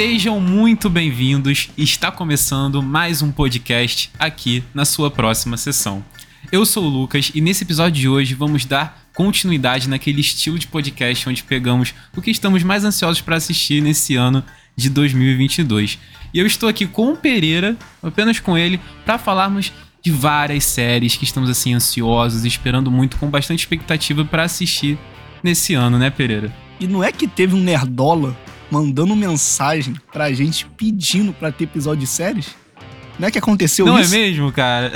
Sejam muito bem-vindos, está começando mais um podcast aqui na sua próxima sessão. Eu sou o Lucas e nesse episódio de hoje vamos dar continuidade naquele estilo de podcast onde pegamos o que estamos mais ansiosos para assistir nesse ano de 2022. E eu estou aqui com o Pereira, apenas com ele, para falarmos de várias séries que estamos assim ansiosos, esperando muito, com bastante expectativa para assistir nesse ano, né, Pereira? E não é que teve um nerdola mandando mensagem pra gente pedindo pra ter episódio de séries? Não é que aconteceu isso? Não é mesmo, cara?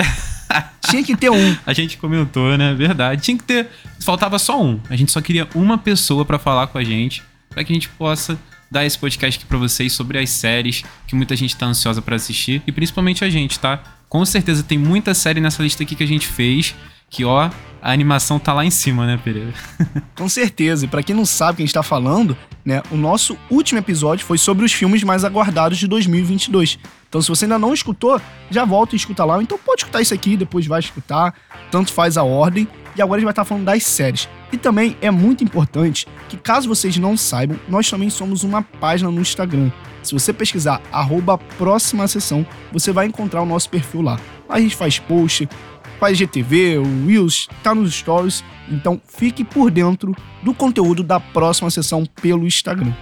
Tinha que ter um. A gente comentou, né? Verdade. Tinha que ter. Faltava só um. A gente só queria uma pessoa pra falar com a gente, pra que a gente possa dar esse podcast aqui pra vocês sobre as séries que muita gente tá ansiosa pra assistir. E principalmente a gente, tá? Com certeza tem muita série nessa lista aqui que a gente fez, que ó, a animação tá lá em cima, né, Pereira? Com certeza. E pra quem não sabe o que a gente tá falando, né, o nosso último episódio foi sobre os filmes mais aguardados de 2022. Então se você ainda não escutou, já volta e escuta lá. Então pode escutar isso aqui, depois vai escutar. Tanto faz a ordem. E agora a gente vai estar falando das séries. E também é muito importante que, caso vocês não saibam, nós também somos uma página no Instagram. Se você pesquisar @próxima sessão, você vai encontrar o nosso perfil lá. Lá a gente faz post, faz GTV, o Reels, tá nos stories. Então fique por dentro do conteúdo da próxima sessão pelo Instagram.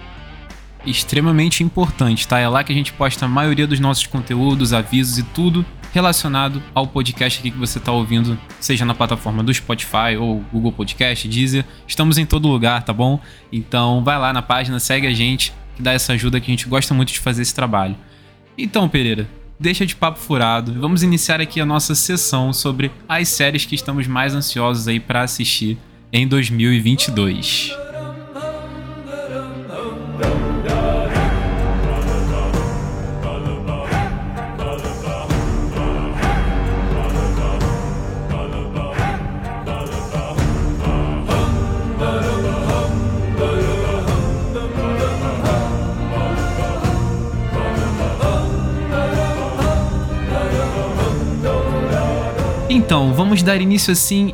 Extremamente importante, tá? É lá que a gente posta a maioria dos nossos conteúdos, avisos e tudo relacionado ao podcast aqui que você tá ouvindo, seja na plataforma do Spotify ou Google Podcast, Deezer. Estamos em todo lugar, tá bom? Então vai lá na página, segue a gente, que dá essa ajuda, que a gente gosta muito de fazer esse trabalho. Então, Pereira, deixa de papo furado, vamos iniciar aqui a nossa sessão sobre as séries que estamos mais ansiosos aí para assistir em 2022. Então, vamos dar início assim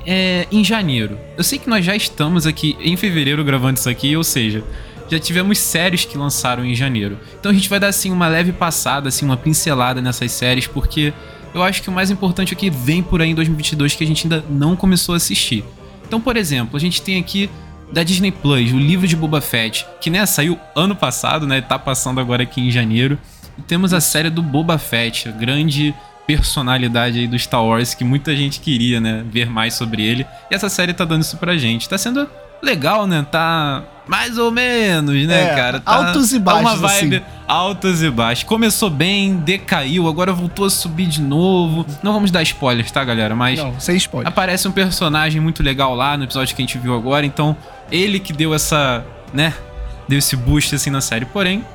em janeiro. Eu sei que nós já estamos aqui em fevereiro gravando isso aqui, ou seja, já tivemos séries que lançaram em janeiro. Então a gente vai dar assim uma leve passada, assim, uma pincelada nessas séries, porque eu acho que o mais importante é o que vem por aí em 2022 que a gente ainda não começou a assistir. Então, por exemplo, a gente tem aqui da Disney Plus, o livro de Boba Fett, que né, saiu ano passado, né, tá passando agora aqui em janeiro. E temos a série do Boba Fett, a grande personalidade aí do Star Wars, que muita gente queria, né, ver mais sobre ele. E essa série tá dando isso pra gente. Tá sendo legal, né? Tá mais ou menos, né, cara? Tá, altos e baixos, tá uma vibe assim. Altos e baixos. Começou bem, decaiu, agora voltou a subir de novo. Não vamos dar spoilers, tá, galera? Mas não, sem spoiler. Aparece um personagem muito legal lá no episódio que a gente viu agora. Então, ele que deu essa, né, deu esse boost assim na série. Porém,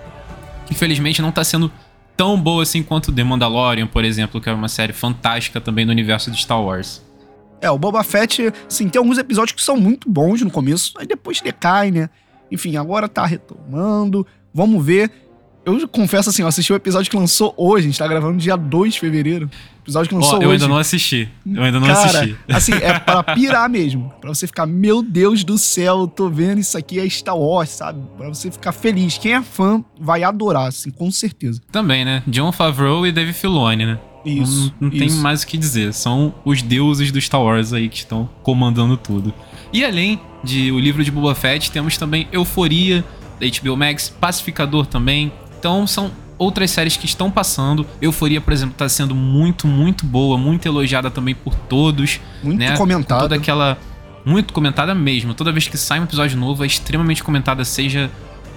infelizmente não tá sendo tão boa assim quanto The Mandalorian, por exemplo, que é uma série fantástica também no universo de Star Wars. É, o Boba Fett, sim, tem alguns episódios que são muito bons no começo, aí depois decai, né? Enfim, agora tá retomando, vamos ver. Eu confesso assim, eu assisti o episódio que lançou hoje, a gente tá gravando dia 2 de fevereiro. Episódio que lançou hoje. Eu ainda não assisti. Cara, assim, é pra pirar mesmo. Pra você ficar, meu Deus do céu, eu tô vendo isso aqui, é Star Wars, sabe? Pra você ficar feliz. Quem é fã vai adorar, assim, com certeza. Também, né? Jon Favreau e Dave Filoni, né? Isso. Não tem mais o que dizer. São os deuses do Star Wars aí que estão comandando tudo. E além de o livro de Boba Fett, temos também Euforia, da HBO Max, Pacificador também. Então são outras séries que estão passando. Euforia, por exemplo, está sendo muito, muito boa, muito elogiada também por todos. Muito, né? Comentada. Toda aquela... Muito comentada mesmo. Toda vez que sai um episódio novo, é extremamente comentada, seja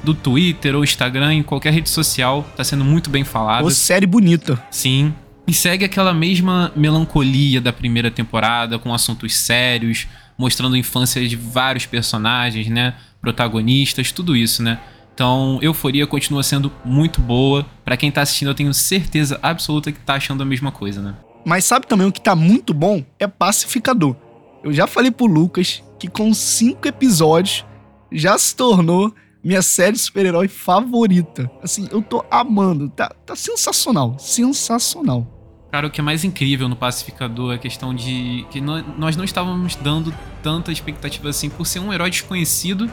do Twitter ou Instagram, em qualquer rede social, está sendo muito bem falada. Uma série bonita. Sim. E segue aquela mesma melancolia da primeira temporada, com assuntos sérios, mostrando a infância de vários personagens, né? Protagonistas, tudo isso, né? Então, Euforia continua sendo muito boa. Pra quem tá assistindo, eu tenho certeza absoluta que tá achando a mesma coisa, né? Mas sabe também o que tá muito bom? É Pacificador. Eu já falei pro Lucas que com 5 episódios já se tornou minha série de super-herói favorita. Assim, eu tô amando. Tá sensacional. Sensacional. Cara, o que é mais incrível no Pacificador é a questão de que nós não estávamos dando tanta expectativa assim por ser um herói desconhecido,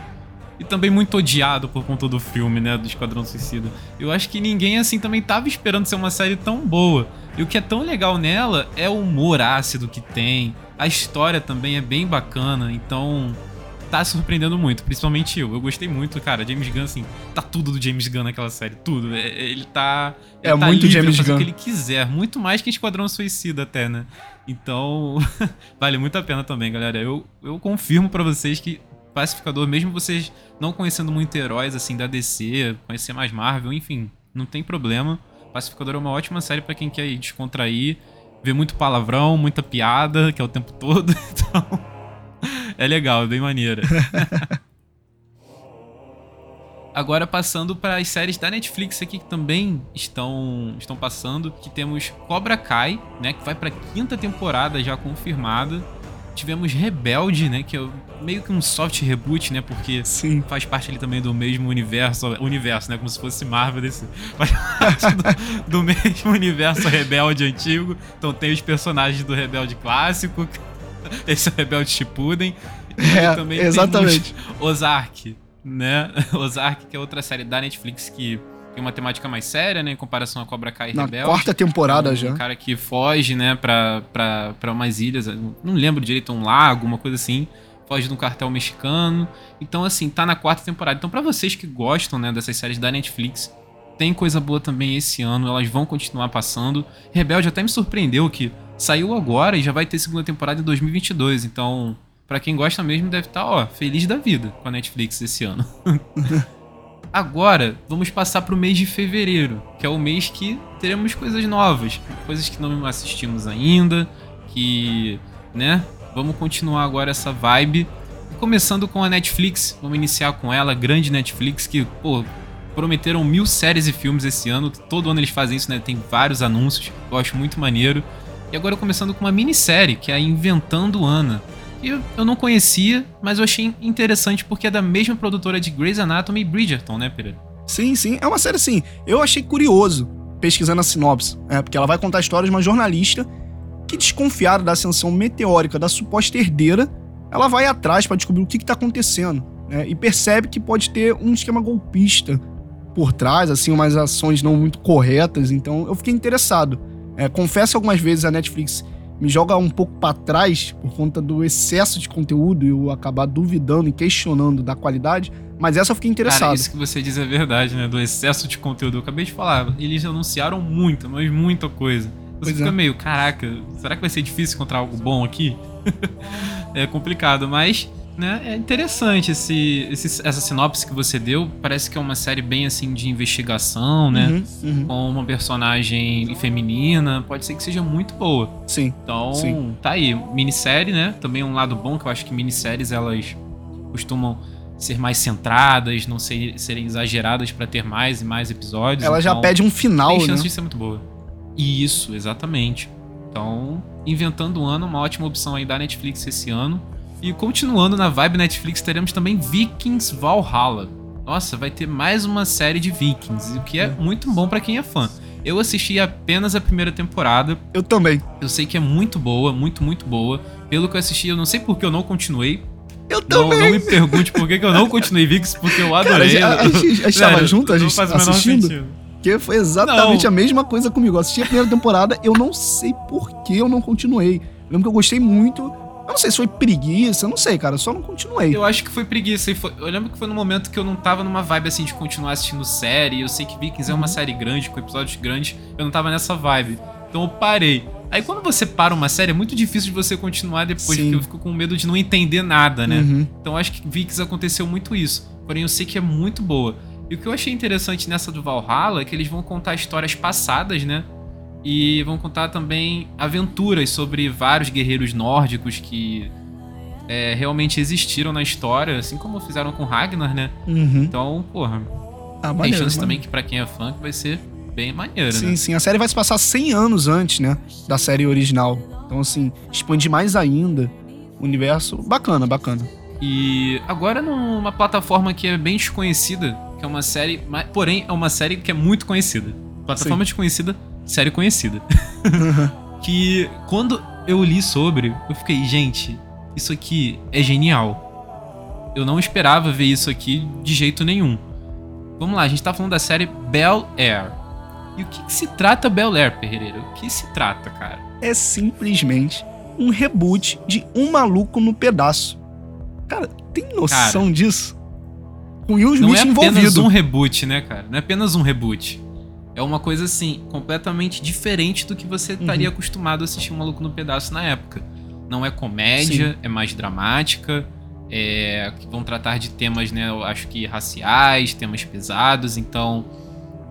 e também muito odiado por conta do filme, né, do Esquadrão Suicida. Eu acho que ninguém, assim, também tava esperando ser uma série tão boa. E o que é tão legal nela é o humor ácido que tem, a história também é bem bacana, então tá surpreendendo muito, principalmente eu. Eu gostei muito, cara, James Gunn, assim, tá tudo do James Gunn naquela série, tudo. Ele tá... Ele tá muito James Gunn. O que ele quiser, muito mais que Esquadrão Suicida até, né? Então, vale muito a pena também, galera. Eu confirmo pra vocês que Pacificador, mesmo vocês não conhecendo muito heróis, assim, da DC, conhecer mais Marvel, enfim, não tem problema. Pacificador é uma ótima série pra quem quer descontrair, ver muito palavrão, muita piada, que é o tempo todo, então... É legal, é bem maneira. Agora passando para as séries da Netflix aqui que também estão passando, que temos Cobra Kai, né, que vai para a 5ª temporada já confirmada. Tivemos Rebelde, né, que é meio que um soft reboot, né, porque sim, faz parte ali também do mesmo universo, né, como se fosse Marvel desse, faz parte do mesmo universo Rebelde antigo. Então tem os personagens do Rebelde clássico, esse é o Rebelde Shippuden. E também exatamente. Ozark, né? Ozark, que é outra série da Netflix que tem uma temática mais séria, né? Em comparação a Cobra Kai e Rebelde. Na 4ª temporada já. Um cara que foge, né? Pra umas ilhas, não lembro direito, um lago, uma coisa assim. Foge de um cartel mexicano. Então, assim, tá na 4ª temporada. Então, pra vocês que gostam, né? Dessas séries da Netflix, tem coisa boa também esse ano. Elas vão continuar passando. Rebelde até me surpreendeu que saiu agora e já vai ter 2ª temporada em 2022, então pra quem gosta mesmo deve estar, feliz da vida com a Netflix esse ano. Agora, vamos passar pro mês de fevereiro, que é o mês que teremos coisas novas, coisas que não assistimos ainda, que, né, vamos continuar agora essa vibe. E começando com a Netflix, vamos iniciar com ela, a grande Netflix, que, prometeram 1000 séries e filmes esse ano, todo ano eles fazem isso, né, tem vários anúncios, eu acho muito maneiro. E agora começando com uma minissérie, que é a Inventando Ana. Eu não conhecia, mas eu achei interessante porque é da mesma produtora de Grey's Anatomy e Bridgerton, né, Pereira? Sim. É uma série, assim, eu achei curioso, pesquisando a sinopse. Porque ela vai contar a história de uma jornalista que, desconfiada da ascensão meteórica da suposta herdeira, ela vai atrás para descobrir o que tá acontecendo, né? E percebe que pode ter um esquema golpista por trás, assim, umas ações não muito corretas. Então eu fiquei interessado. Confesso que algumas vezes a Netflix me joga um pouco pra trás por conta do excesso de conteúdo e eu acabar duvidando e questionando da qualidade, mas essa eu fiquei interessado. Cara, isso que você diz é verdade, né? Do excesso de conteúdo. Eu acabei de falar, eles anunciaram muita, mas muita coisa. Você pois fica meio, caraca, será que vai ser difícil encontrar algo bom aqui? É complicado, mas, né, é interessante essa sinopse que você deu. Parece que é uma série bem assim de investigação, né? Uhum. Com uma personagem feminina. Pode ser que seja muito boa. Sim. Então, Tá aí. Minissérie, né? Também um lado bom, que eu acho que minisséries elas costumam ser mais centradas, não serem exageradas pra ter mais e mais episódios. Ela já pede um final, né? Tem chance de ser muito boa. Isso, exatamente. Então, Inventando o Ano, uma ótima opção aí da Netflix esse ano. E continuando na vibe Netflix, teremos também Vikings Valhalla. Nossa, vai ter mais uma série de Vikings, o que é muito bom pra quem é fã. Eu assisti apenas a 1ª temporada. Eu também. Eu sei que é muito boa, muito, muito boa. Pelo que eu assisti, eu não sei por que eu não continuei. Eu também. Não me pergunte por que eu não continuei Vikings, porque eu adorei. Cara, a gente estava junto, a gente assistindo. Porque foi exatamente a mesma coisa comigo. Eu assisti a 1ª temporada, eu não sei por que eu não continuei. Eu lembro que eu gostei muito. Eu não sei se foi preguiça, eu não sei, cara, eu só não continuei. Eu acho que foi preguiça, eu lembro que foi no momento que eu não tava numa vibe assim de continuar assistindo série, eu sei que Vikings é uma série grande, com episódios grandes, eu não tava nessa vibe, então eu parei. Aí quando você para uma série, é muito difícil de você continuar depois, porque eu fico com medo de não entender nada, né? Uhum. Então eu acho que Vikings aconteceu muito isso, porém eu sei que é muito boa. E o que eu achei interessante nessa do Valhalla é que eles vão contar histórias passadas, né? E vão contar também aventuras sobre vários guerreiros nórdicos que realmente existiram na história, assim como fizeram com Ragnar, né? Uhum. Então, tem chance também que pra quem é fã que vai ser bem maneiro, né? Sim, a série vai se passar 100 anos antes, né? Da série original. Então, assim, expande mais ainda o universo. Bacana. E agora numa plataforma que é bem desconhecida, que é uma série... Porém, é uma série que é muito conhecida. Plataforma desconhecida... Série conhecida. Que quando eu li sobre, eu fiquei, gente, isso aqui é genial. eu não esperava ver isso aqui de jeito nenhum. Vamos lá, a gente tá falando da série Bel Air. E o que se trata Bel Air, Pereira? O que se trata, cara? É simplesmente um reboot de Um Maluco no Pedaço. Cara, tem noção disso? Com Will Smith envolvido. Não é apenas um reboot, né, cara? Não é apenas um reboot. É uma coisa, assim, completamente diferente do que você estaria acostumado a assistir Um Maluco no Pedaço na época. Não é comédia, é mais dramática, vão tratar de temas, né, eu acho que raciais, temas pesados, então...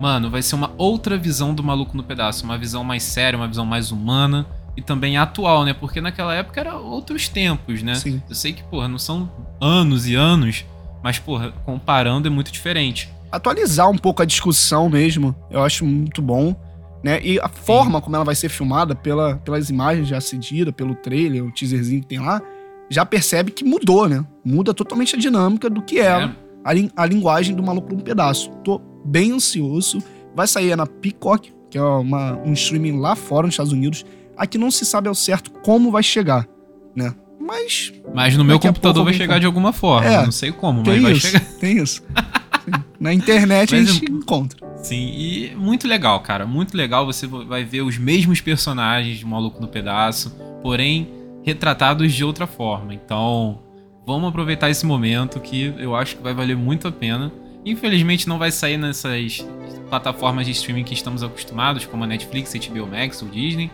Mano, vai ser uma outra visão do Maluco no Pedaço, uma visão mais séria, uma visão mais humana e também atual, né? Porque naquela época era outros tempos, né? Sim. Eu sei que, porra, não são anos e anos, mas, porra, comparando é muito diferente. Atualizar um pouco a discussão mesmo, eu acho muito bom, né? E a forma como ela vai ser filmada pelas imagens já cedidas, pelo trailer, o teaserzinho que tem lá, já percebe que mudou, né? Muda totalmente a dinâmica do que era a linguagem do Maluco no Pedaço. Tô bem ansioso. Vai sair na Peacock, que é um streaming lá fora, nos Estados Unidos. Aqui não se sabe ao certo como vai chegar, né? Mas no meu computador vai chegar de alguma forma. Não sei como, mas vai chegar. Tem isso. Na internet a gente encontra. Sim, e muito legal, cara. Muito legal. Você vai ver os mesmos personagens de Maluco no Pedaço, porém retratados de outra forma. Então, vamos aproveitar esse momento que eu acho que vai valer muito a pena. Infelizmente não vai sair nessas plataformas de streaming que estamos acostumados, como a Netflix, HBO Max ou Disney.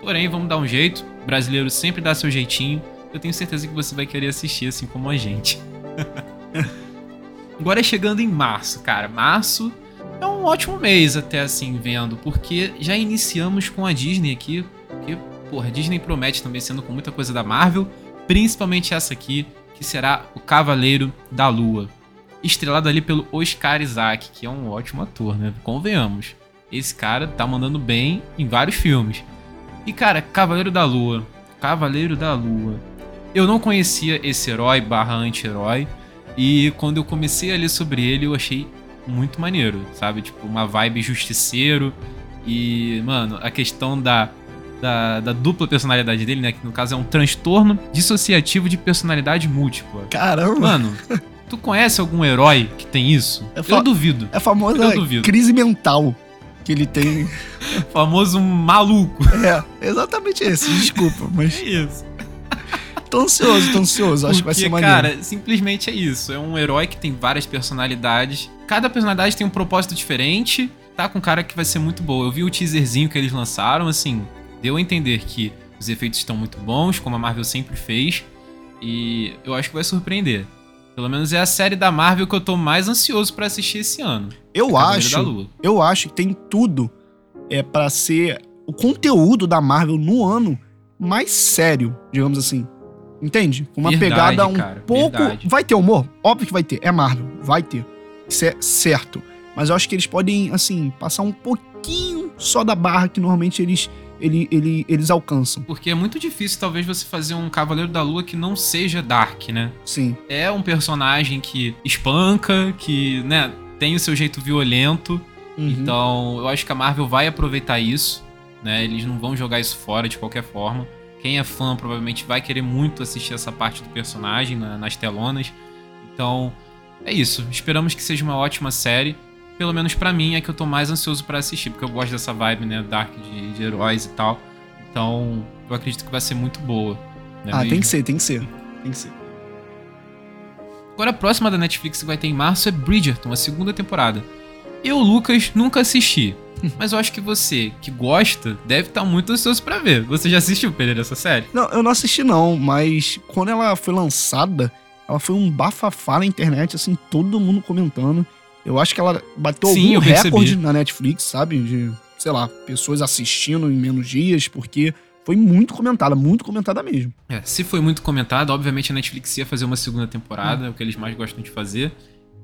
Porém, vamos dar um jeito. O brasileiro sempre dá seu jeitinho. Eu tenho certeza que você vai querer assistir, assim como a gente. Agora chegando em março, cara. Março é um ótimo mês até, assim, vendo, porque já iniciamos com a Disney aqui. Porque, porra, a Disney promete também sendo com muita coisa da Marvel, principalmente essa aqui, que será o Cavaleiro da Lua. Estrelado ali pelo Oscar Isaac, que é um ótimo ator, né? Convenhamos. Esse cara tá mandando bem em vários filmes. E, cara, Cavaleiro da Lua. Eu não conhecia esse herói / anti-herói. E quando eu comecei a ler sobre ele, eu achei muito maneiro, sabe? Tipo, uma vibe justiceiro. E, mano, a questão da dupla personalidade dele, né? Que no caso é um transtorno dissociativo de personalidade múltipla. Caramba! Mano... Tu conhece algum herói que tem isso? Eu duvido. É a famosa crise mental que ele tem. Famoso maluco. É, exatamente esse. Desculpa, mas... É isso. Tô ansioso. Acho que vai ser maneiro. Cara, simplesmente é isso. É um herói que tem várias personalidades. Cada personalidade tem um propósito diferente. Tá com um cara que vai ser muito boa. Eu vi o teaserzinho que eles lançaram, assim... Deu a entender que os efeitos estão muito bons, como a Marvel sempre fez. E eu acho que vai surpreender. Pelo menos é a série da Marvel que eu tô mais ansioso pra assistir esse ano. Eu acho que tem tudo pra ser o conteúdo da Marvel no ano mais sério, digamos assim. Entende? Uma pegada um pouco... Verdade. Vai ter humor? Óbvio que vai ter. É Marvel. Vai ter. Isso é certo. Mas eu acho que eles podem, assim, passar um pouquinho só da barra que normalmente eles alcançam. Porque é muito difícil, talvez, você fazer um Cavaleiro da Lua que não seja dark, né? Sim. É um personagem que espanca, que, né, tem o seu jeito violento. Uhum. Então, eu acho que a Marvel vai aproveitar isso, né? Eles não vão jogar isso fora de qualquer forma. Quem é fã, provavelmente, vai querer muito assistir essa parte do personagem nas telonas. Então, é isso. Esperamos que seja uma ótima série. Pelo menos pra mim, é que eu tô mais ansioso pra assistir, porque eu gosto dessa vibe, né, dark de heróis e tal. Então, eu acredito que vai ser muito boa. Né, tem que ser. Agora, a próxima da Netflix que vai ter em março é Bridgerton, a segunda temporada. Eu, Lucas, nunca assisti. Mas eu acho que você, que gosta, deve estar muito ansioso pra ver. Você já assistiu, Pereira, essa série? Não, eu não assisti não, mas quando ela foi lançada, ela foi um bafafá na internet, assim, todo mundo comentando. Eu acho que ela bateu algum recorde na Netflix, sabe? De, sei lá, pessoas assistindo em menos dias, porque foi muito comentada mesmo. É, se foi muito comentada, obviamente a Netflix ia fazer uma segunda temporada, é o que eles mais gostam de fazer.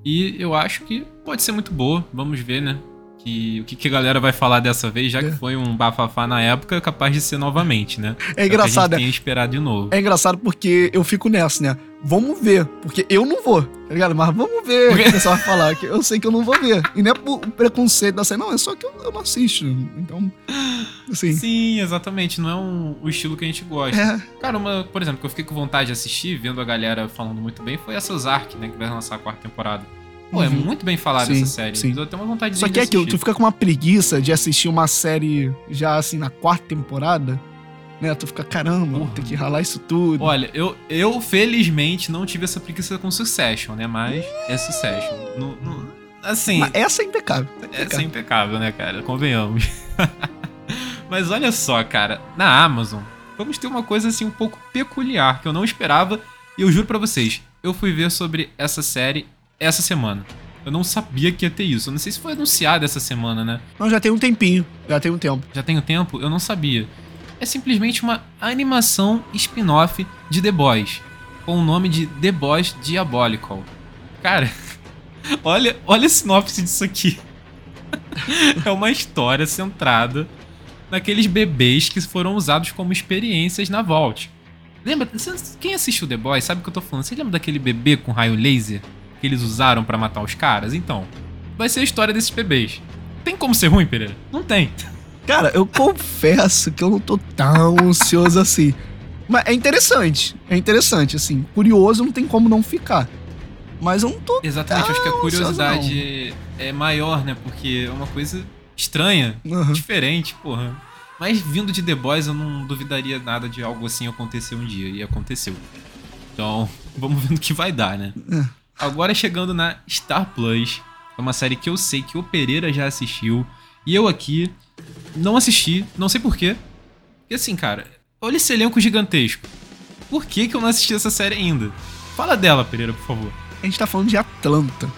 E eu acho que pode ser muito boa, vamos ver, né? O que a galera vai falar dessa vez, já que foi um bafafá na época, capaz de ser novamente, né? É engraçado, que a gente tem que esperar de novo. É engraçado porque eu fico nessa, né? vamos ver, porque eu não vou, tá ligado? Mas vamos ver o que o pessoal vai falar, que eu sei que eu não vou ver. E não é por preconceito da série, não, é só que eu não assisto, então, assim. Sim, exatamente, não é o estilo que a gente gosta. É. Cara, por exemplo, que eu fiquei com vontade de assistir, vendo a galera falando muito bem, foi essa Ozark, né, que vai lançar a 4ª temporada. Pô, é muito bem falado essa série. Sim. Eu tenho uma vontade de assistir. Só que é aquilo, tu fica com uma preguiça de assistir uma série já, assim, na 4ª temporada... Né? Tu fica, caramba, tem que ralar isso tudo. Olha, eu felizmente não tive essa preguiça com Succession, né? Mas é Succession. Assim... Mas essa é impecável. Essa é impecável, né, cara? Convenhamos. Mas olha só, cara. Na Amazon, vamos ter uma coisa assim um pouco peculiar, que eu não esperava. E eu juro pra vocês, eu fui ver sobre essa série essa semana. Eu não sabia que ia ter isso. Eu não sei se foi anunciado essa semana, né? Não, já tem um tempinho. Já tem um tempo? Eu não sabia. É simplesmente uma animação spin-off de The Boys, com o nome de The Boys Diabolical. Cara, olha a sinopse disso aqui. É uma história centrada naqueles bebês que foram usados como experiências na Vault. Lembra? Quem assistiu The Boys sabe o que eu tô falando. Você lembra daquele bebê com raio laser que eles usaram pra matar os caras? Então, vai ser a história desses bebês. Tem como ser ruim, Pereira? Não tem. Cara, eu confesso que eu não tô tão ansioso assim. Mas é interessante, assim. Curioso não tem como não ficar. Mas eu não tô. Exatamente, acho que a curiosidade é maior, né? Porque é uma coisa estranha, diferente, porra. Mas vindo de The Boys, eu não duvidaria nada de algo assim acontecer um dia. E aconteceu. Então, vamos ver no que vai dar, né? Agora chegando na Star Plus. É uma série que eu sei que o Pereira já assistiu. E eu aqui... Não assisti, não sei porquê. E assim, cara, olha esse elenco gigantesco. Por que que eu não assisti essa série ainda? Fala dela, Pereira, por favor. A gente tá falando de Atlanta.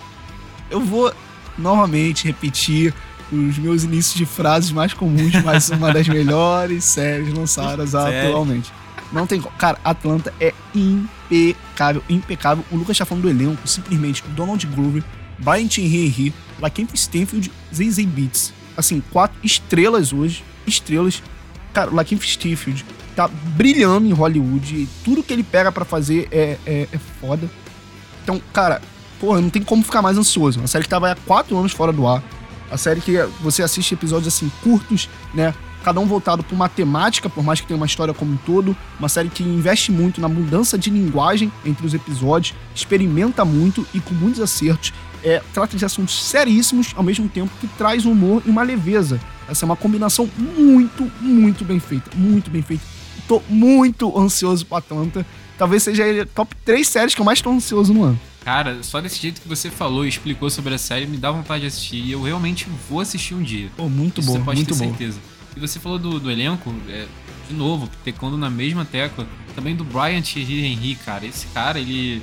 Eu vou novamente repetir os meus inícios de frases mais comuns, mas uma das melhores séries lançadas atualmente. Não tem como. Cara, Atlanta é impecável, impecável. O Lucas tá falando do elenco, simplesmente Donald Glover, Brian Henry, Lakeith Stanfield, Zazie Beetz. Assim, 4 estrelas hoje. Cara, o Lakeith Stanfield tá brilhando em Hollywood. Tudo que ele pega pra fazer é foda. Então, cara, porra, não tem como ficar mais ansioso. Uma série que tava há 4 anos fora do ar. A série que você assiste episódios, assim, curtos, né? Cada um voltado pra uma temática, por mais que tenha uma história como um todo. Uma série que investe muito na mudança de linguagem entre os episódios. Experimenta muito e com muitos acertos. Trata de assuntos seríssimos, ao mesmo tempo que traz humor e uma leveza. Essa é uma combinação muito, muito bem feita. Tô muito ansioso pra Atlanta. Talvez seja a top 3 séries que eu mais tô ansioso no ano. Cara, só desse jeito que você falou e explicou sobre a série, me dá vontade de assistir. E eu realmente vou assistir um dia. Pô, muito bom, muito bom. Você pode ter certeza. E você falou do elenco, de novo, tecando na mesma tecla. Também do Brian Thierry Henry, cara. Esse cara, ele...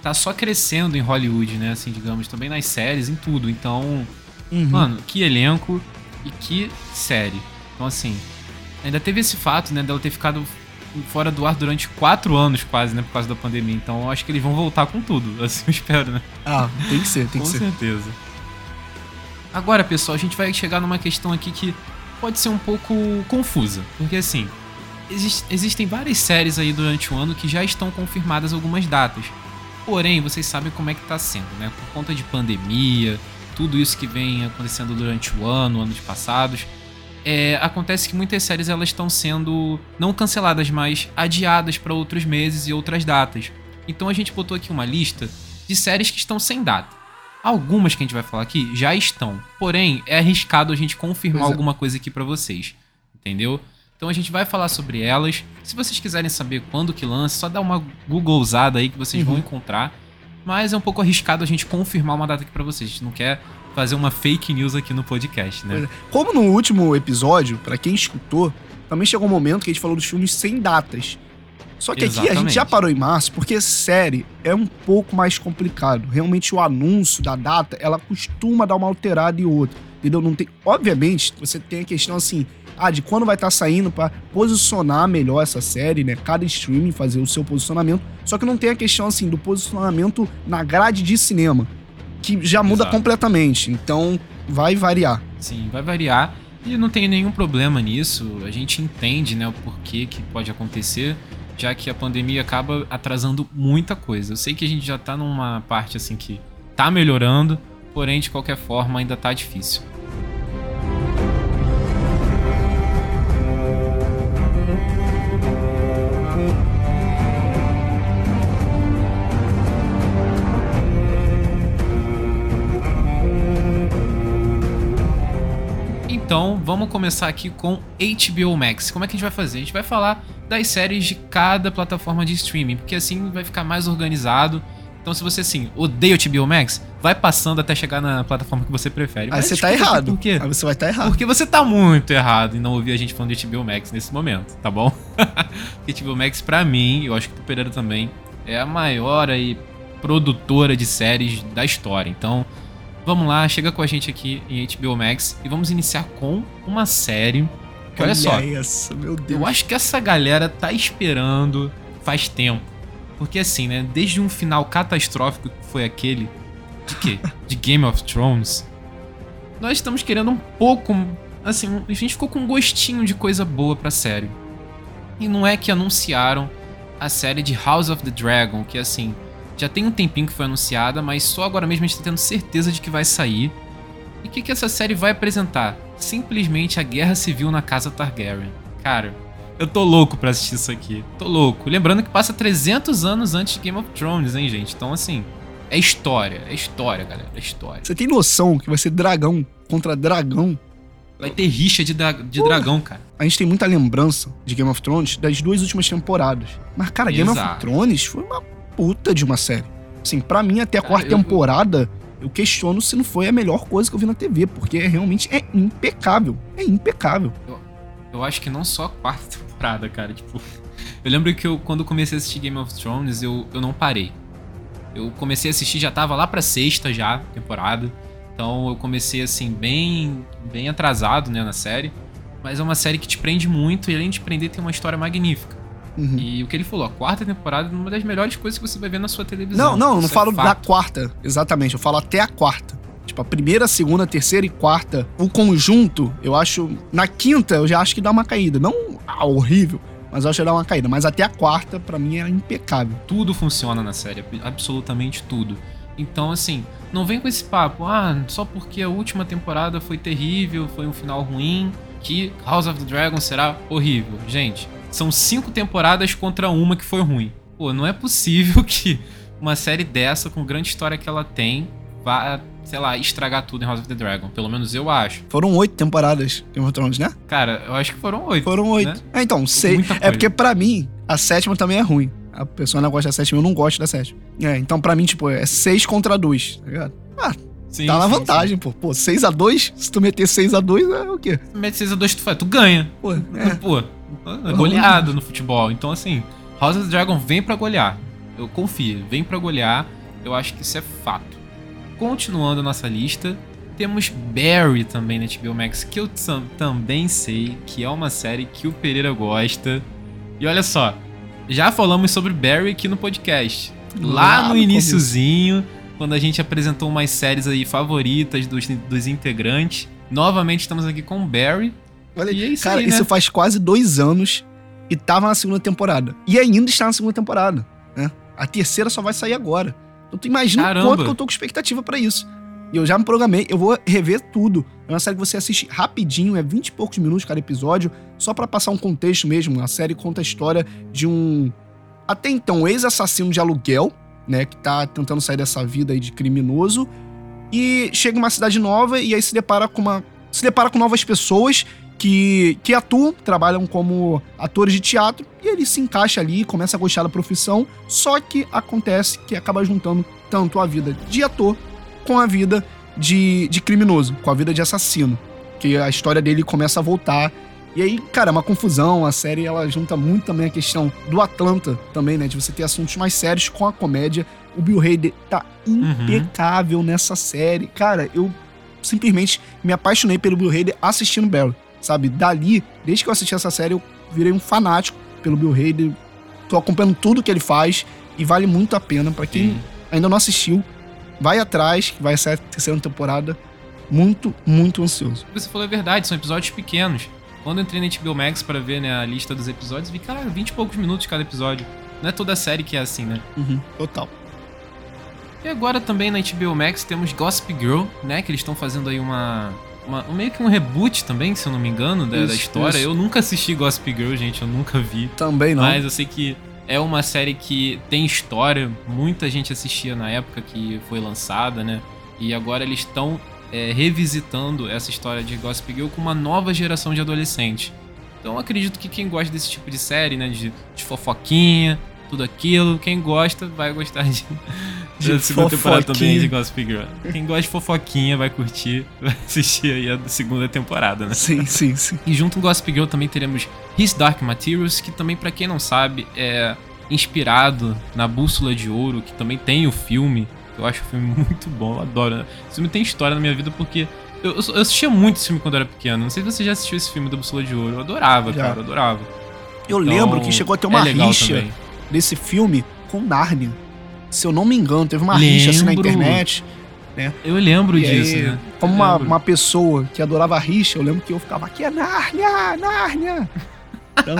tá só crescendo em Hollywood, né, assim, digamos, também nas séries, em tudo, então, mano, que elenco e que série. Então, assim, ainda teve esse fato, né, dela ter ficado fora do ar durante 4 anos quase, né, por causa da pandemia, então eu acho que eles vão voltar com tudo, assim, eu espero, né. Ah, tem que ser, com certeza. Agora, pessoal, a gente vai chegar numa questão aqui que pode ser um pouco confusa, porque, assim, existem várias séries aí durante o ano que já estão confirmadas algumas datas. Porém, vocês sabem como é que tá sendo, né? Por conta de pandemia, tudo isso que vem acontecendo durante o ano, anos passados, acontece que muitas séries elas estão sendo não canceladas, mas adiadas para outros meses e outras datas. Então a gente botou aqui uma lista de séries que estão sem data. Algumas que a gente vai falar aqui já estão, porém é arriscado a gente confirmar alguma coisa aqui para vocês, entendeu? Então a gente vai falar sobre elas. Se vocês quiserem saber quando que lança, só dá uma googleada aí que vocês vão encontrar. Mas é um pouco arriscado a gente confirmar uma data aqui pra vocês. A gente não quer fazer uma fake news aqui no podcast, né? Como no último episódio, pra quem escutou, também chegou um momento que a gente falou dos filmes sem datas. Só que aqui a gente já parou em março, porque série é um pouco mais complicado. Realmente o anúncio da data, ela costuma dar uma alterada e outra, entendeu? Não tem... Obviamente, você tem a questão assim... de quando vai estar saindo pra posicionar melhor essa série, né? Cada streaming fazer o seu posicionamento. Só que não tem a questão, assim, do posicionamento na grade de cinema, que já muda completamente. Então, vai variar. Sim, vai variar. E não tem nenhum problema nisso. A gente entende, né, o porquê que pode acontecer. já que a pandemia acaba atrasando muita coisa. Eu sei que a gente já tá numa parte assim que tá melhorando, porém de qualquer forma ainda tá difícil. Então, vamos começar aqui com HBO Max. Como é que a gente vai fazer? A gente vai falar das séries de cada plataforma de streaming, porque assim vai ficar mais organizado. Então, se você, assim, odeia o HBO Max, vai passando até chegar na plataforma que você prefere. Mas aí você tá errado. Por quê? Aí você vai estar errado. Porque você tá muito errado em não ouvir a gente falando de HBO Max nesse momento, tá bom? HBO Max, pra mim, eu acho que pro Pereira também, é a maior aí produtora de séries da história. Então, vamos lá, chega com a gente aqui em HBO Max e vamos iniciar com uma série. Que, olha só, essa, meu Deus. Eu acho que essa galera tá esperando faz tempo. Porque assim, né, desde um final catastrófico que foi aquele de quê? De Game of Thrones, nós estamos querendo um pouco, assim, a gente ficou com um gostinho de coisa boa pra série. E não é que anunciaram a série de House of the Dragon, que assim, já tem um tempinho que foi anunciada, mas só agora mesmo a gente tá tendo certeza de que vai sair. E o que essa série vai apresentar? Simplesmente a guerra civil na casa Targaryen. Cara, eu tô louco pra assistir isso aqui. Tô louco. Lembrando que passa 300 anos antes de Game of Thrones, hein, gente? Então, assim, é história, galera, é história. Você tem noção que vai ser dragão contra dragão? Vai ter rixa de dragão, cara. A gente tem muita lembrança de Game of Thrones das duas últimas temporadas. Mas, cara, Game of Thrones foi uma puta de uma série. Assim, pra mim, até a quarta temporada, eu questiono se não foi a melhor coisa que eu vi na TV, porque realmente é impecável. É impecável. Eu acho que não só a quarta temporada, cara. Tipo, eu lembro que quando eu comecei a assistir Game of Thrones, eu não parei. Eu comecei a assistir, já tava lá pra sexta já, temporada. Então eu comecei, assim, bem atrasado, né, na série. Mas é uma série que te prende muito e além de prender, tem uma história magnífica. Uhum. E o que ele falou, a quarta temporada é uma das melhores coisas que você vai ver na sua televisão. Não falo da quarta, exatamente, eu falo até a quarta. Tipo, a primeira, segunda, terceira e quarta, o conjunto, eu acho, na quinta eu já acho que dá uma caída. Não horrível, mas eu acho que dá uma caída. Mas até a quarta, pra mim, é impecável. Tudo funciona na série, absolutamente tudo. Então, assim, não vem com esse papo, só porque a última temporada foi terrível, foi um final ruim, que House of the Dragon será horrível. Gente, são 5 temporadas contra uma que foi ruim. Pô, não é possível que uma série dessa, com a grande história que ela tem, vá, sei lá, estragar tudo em House of the Dragon. Pelo menos eu acho. Foram 8 temporadas Game of Thrones, né? Cara, eu acho que foram 8. Foram 8. Né? É, então, 6. É porque pra mim, a sétima também é ruim. A pessoa não gosta da sétima, eu não gosto da sétima. É, então pra mim, tipo, é 6-2, tá ligado? Sim, tá na vantagem, sim. Pô, 6-2, se tu meter 6-2, é o quê? Se tu meter 6-2, tu ganha. Pô. Goleado no futebol. Então, assim, House of the Dragon vem pra golear. Eu confio, vem pra golear. Eu acho que isso é fato. Continuando a nossa lista, temos Barry também na HBO Max, que eu também sei que é uma série que o Pereira gosta. E olha só, já falamos sobre Barry aqui no podcast. Lá no iniciozinho, quando a gente apresentou umas séries aí favoritas dos integrantes. Novamente estamos aqui com Barry. Olha, e é isso, cara, aí, né? Isso faz quase 2 anos e tava na segunda temporada. E ainda está na segunda temporada, né? A terceira só vai sair agora. Então tu imagina o quanto que eu tô com expectativa pra isso. E eu já me programei, eu vou rever tudo. É uma série que você assiste rapidinho, é 20 e poucos minutos cada episódio, só pra passar um contexto mesmo. A série conta a história de um, até então, ex-assassino de aluguel, né? Que tá tentando sair dessa vida aí de criminoso. E chega em uma cidade nova e aí se depara com novas pessoas que atuam, trabalham como atores de teatro, e ele se encaixa ali, começa a gostar da profissão, só que acontece que acaba juntando tanto a vida de ator com a vida de criminoso, com a vida de assassino, que a história dele começa a voltar, e aí, cara, é uma confusão. A série, ela junta muito também a questão do Atlanta também, né, de você ter assuntos mais sérios com a comédia. O Bill Hader tá impecável nessa série, cara, eu simplesmente me apaixonei pelo Bill Hader assistindo Barry. Sabe, dali, desde que eu assisti essa série, eu virei um fanático pelo Bill Hader. Tô acompanhando tudo que ele faz e vale muito a pena. Pra quem ainda não assistiu, vai atrás, que vai ser a terceira temporada. Muito, muito ansioso. Você falou a verdade, são episódios pequenos. Quando eu entrei na HBO Max pra ver, né, a lista dos episódios, vi, caralho, 20 e poucos minutos cada episódio. Não é toda série que é assim, né? Uhum, total. E agora também na HBO Max temos Gossip Girl, né? Que eles estão fazendo aí uma... meio que um reboot também, se eu não me engano, da história. Isso. Eu nunca assisti Gossip Girl, gente. Eu nunca vi. Também não. Mas eu sei que é uma série que tem história. Muita gente assistia na época que foi lançada, né? E agora eles estão revisitando essa história de Gossip Girl com uma nova geração de adolescentes. Então eu acredito que quem gosta desse tipo de série, né? De fofoquinha, tudo aquilo. Quem gosta vai gostar da segunda temporada também de Gossip Girl. Quem gosta de fofoquinha vai curtir, vai assistir aí a segunda temporada, né? Sim, sim, sim. E junto com Gossip Girl também teremos His Dark Materials, que também, pra quem não sabe, é inspirado na Bússola de Ouro, que também tem o filme. Eu acho o filme muito bom, eu adoro. Esse filme tem história na minha vida porque... Eu assistia muito esse filme quando eu era pequeno. Não sei se você já assistiu esse filme da Bússola de Ouro. Eu adorava, já. Cara, eu adorava. Eu então, lembro que chegou a ter uma rixa também desse filme com Narnia. Se eu não me engano, teve uma rixa assim na internet, né? Eu lembro disso, aí, né? Como uma pessoa que adorava a rixa, eu lembro que eu ficava aqui, é Narnia, Narnia. Então...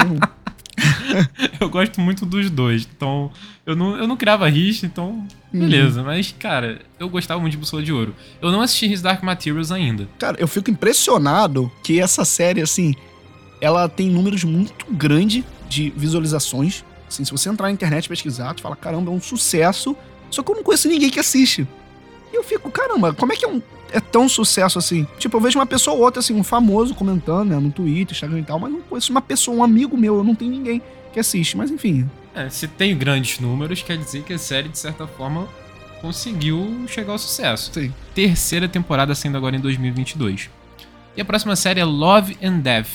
eu gosto muito dos dois, então eu não criava rixa, então beleza, mas cara, eu gostava muito de Bússola de Ouro. Eu não assisti His Dark Materials ainda. Cara, eu fico impressionado que essa série, assim, ela tem números muito grandes de visualizações. Assim, se você entrar na internet e pesquisar, tu fala, caramba, é um sucesso, só que eu não conheço ninguém que assiste. E eu fico, caramba, como é que é tão sucesso assim? Tipo, eu vejo uma pessoa ou outra, assim, um famoso comentando, né, no Twitter, Instagram e tal, mas não conheço uma pessoa, um amigo meu, eu não tenho ninguém que assiste, mas enfim. É, se tem grandes números, quer dizer que a série, de certa forma, conseguiu chegar ao sucesso. Sim. Terceira temporada sendo agora em 2022. E a próxima série é Love and Death,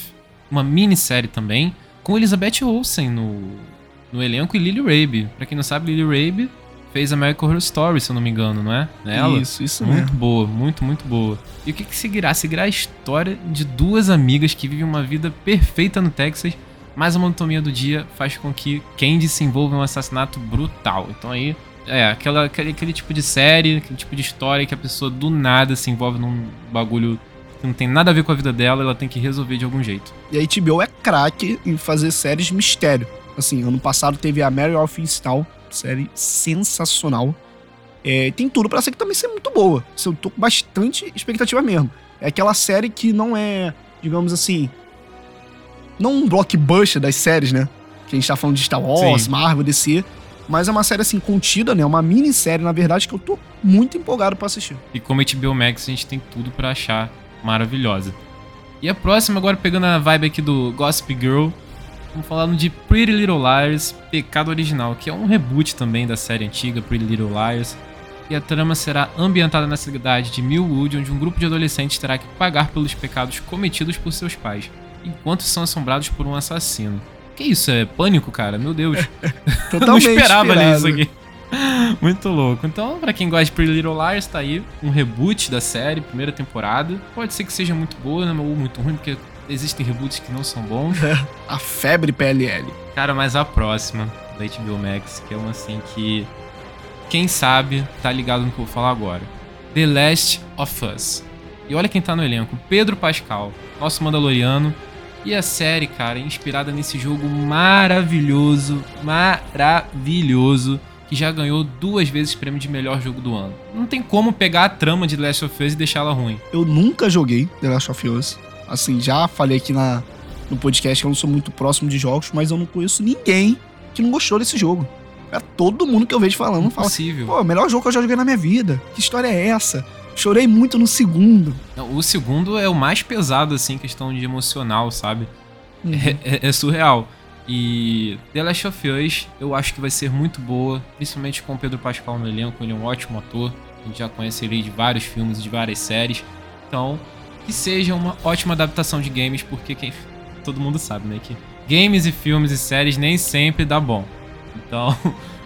uma minissérie também, com Elizabeth Olsen no elenco e Lily Rabe. Pra quem não sabe, Lily Rabe fez American Horror Story, se eu não me engano, não é? Nela? Isso muito mesmo. Muito boa, muito, muito boa. E o que que seguirá? Seguirá a história de duas amigas que vivem uma vida perfeita no Texas, mas a monotonia do dia faz com que Candy se envolva em um assassinato brutal. Então aí, é aquele tipo de série, aquele tipo de história que a pessoa do nada se envolve num bagulho que não tem nada a ver com a vida dela, ela tem que resolver de algum jeito. E a HBO é craque em fazer séries de mistério. Assim, ano passado teve a Mary of Easttown, série sensacional. É, tem tudo pra ser que também ser muito boa. Eu tô com bastante expectativa mesmo. É aquela série que não é, digamos assim, não um blockbuster das séries, né? Que a gente tá falando de Star Wars, sim, Marvel, DC, mas é uma série assim contida, né? Uma minissérie, na verdade, que eu tô muito empolgado pra assistir. E como a HBO Max, a gente tem tudo pra achar maravilhosa. E a próxima, agora pegando a vibe aqui do Gossip Girl, vamos falando de Pretty Little Liars, Pecado Original, que é um reboot também da série antiga, Pretty Little Liars. E a trama será ambientada na cidade de Millwood, onde um grupo de adolescentes terá que pagar pelos pecados cometidos por seus pais, enquanto são assombrados por um assassino. Que isso, é pânico, cara? Meu Deus. Totalmente não esperava nisso aqui. Muito louco. Então, pra quem gosta de Pretty Little Liars, tá aí um reboot da série, primeira temporada. Pode ser que seja muito boa, né, ou muito ruim, porque... existem reboots que não são bons. A febre PLL. Cara, mas a próxima, da HBO Max, que é uma assim que... quem sabe tá ligado no que eu vou falar agora. The Last of Us. E olha quem tá no elenco. Pedro Pascal, nosso Mandaloriano. E a série, cara, é inspirada nesse jogo maravilhoso, maravilhoso, que já ganhou 2 vezes o prêmio de melhor jogo do ano. Não tem como pegar a trama de The Last of Us e deixá-la ruim. Eu nunca joguei The Last of Us. Assim, já falei aqui no podcast que eu não sou muito próximo de jogos, mas eu não conheço ninguém que não gostou desse jogo. É todo mundo que eu vejo falando, impossível. Fala, pô, melhor jogo que eu já joguei na minha vida. Que história é essa? Chorei muito no segundo. Não, o segundo é o mais pesado, assim, questão de emocional, sabe? Uhum. É surreal. E The Last of Us, eu acho que vai ser muito boa, principalmente com o Pedro Pascal no elenco, ele é um ótimo ator. A gente já conhece ele de vários filmes, de várias séries. Então... que seja uma ótima adaptação de games, porque todo mundo sabe, né, que games e filmes e séries nem sempre dá bom. Então,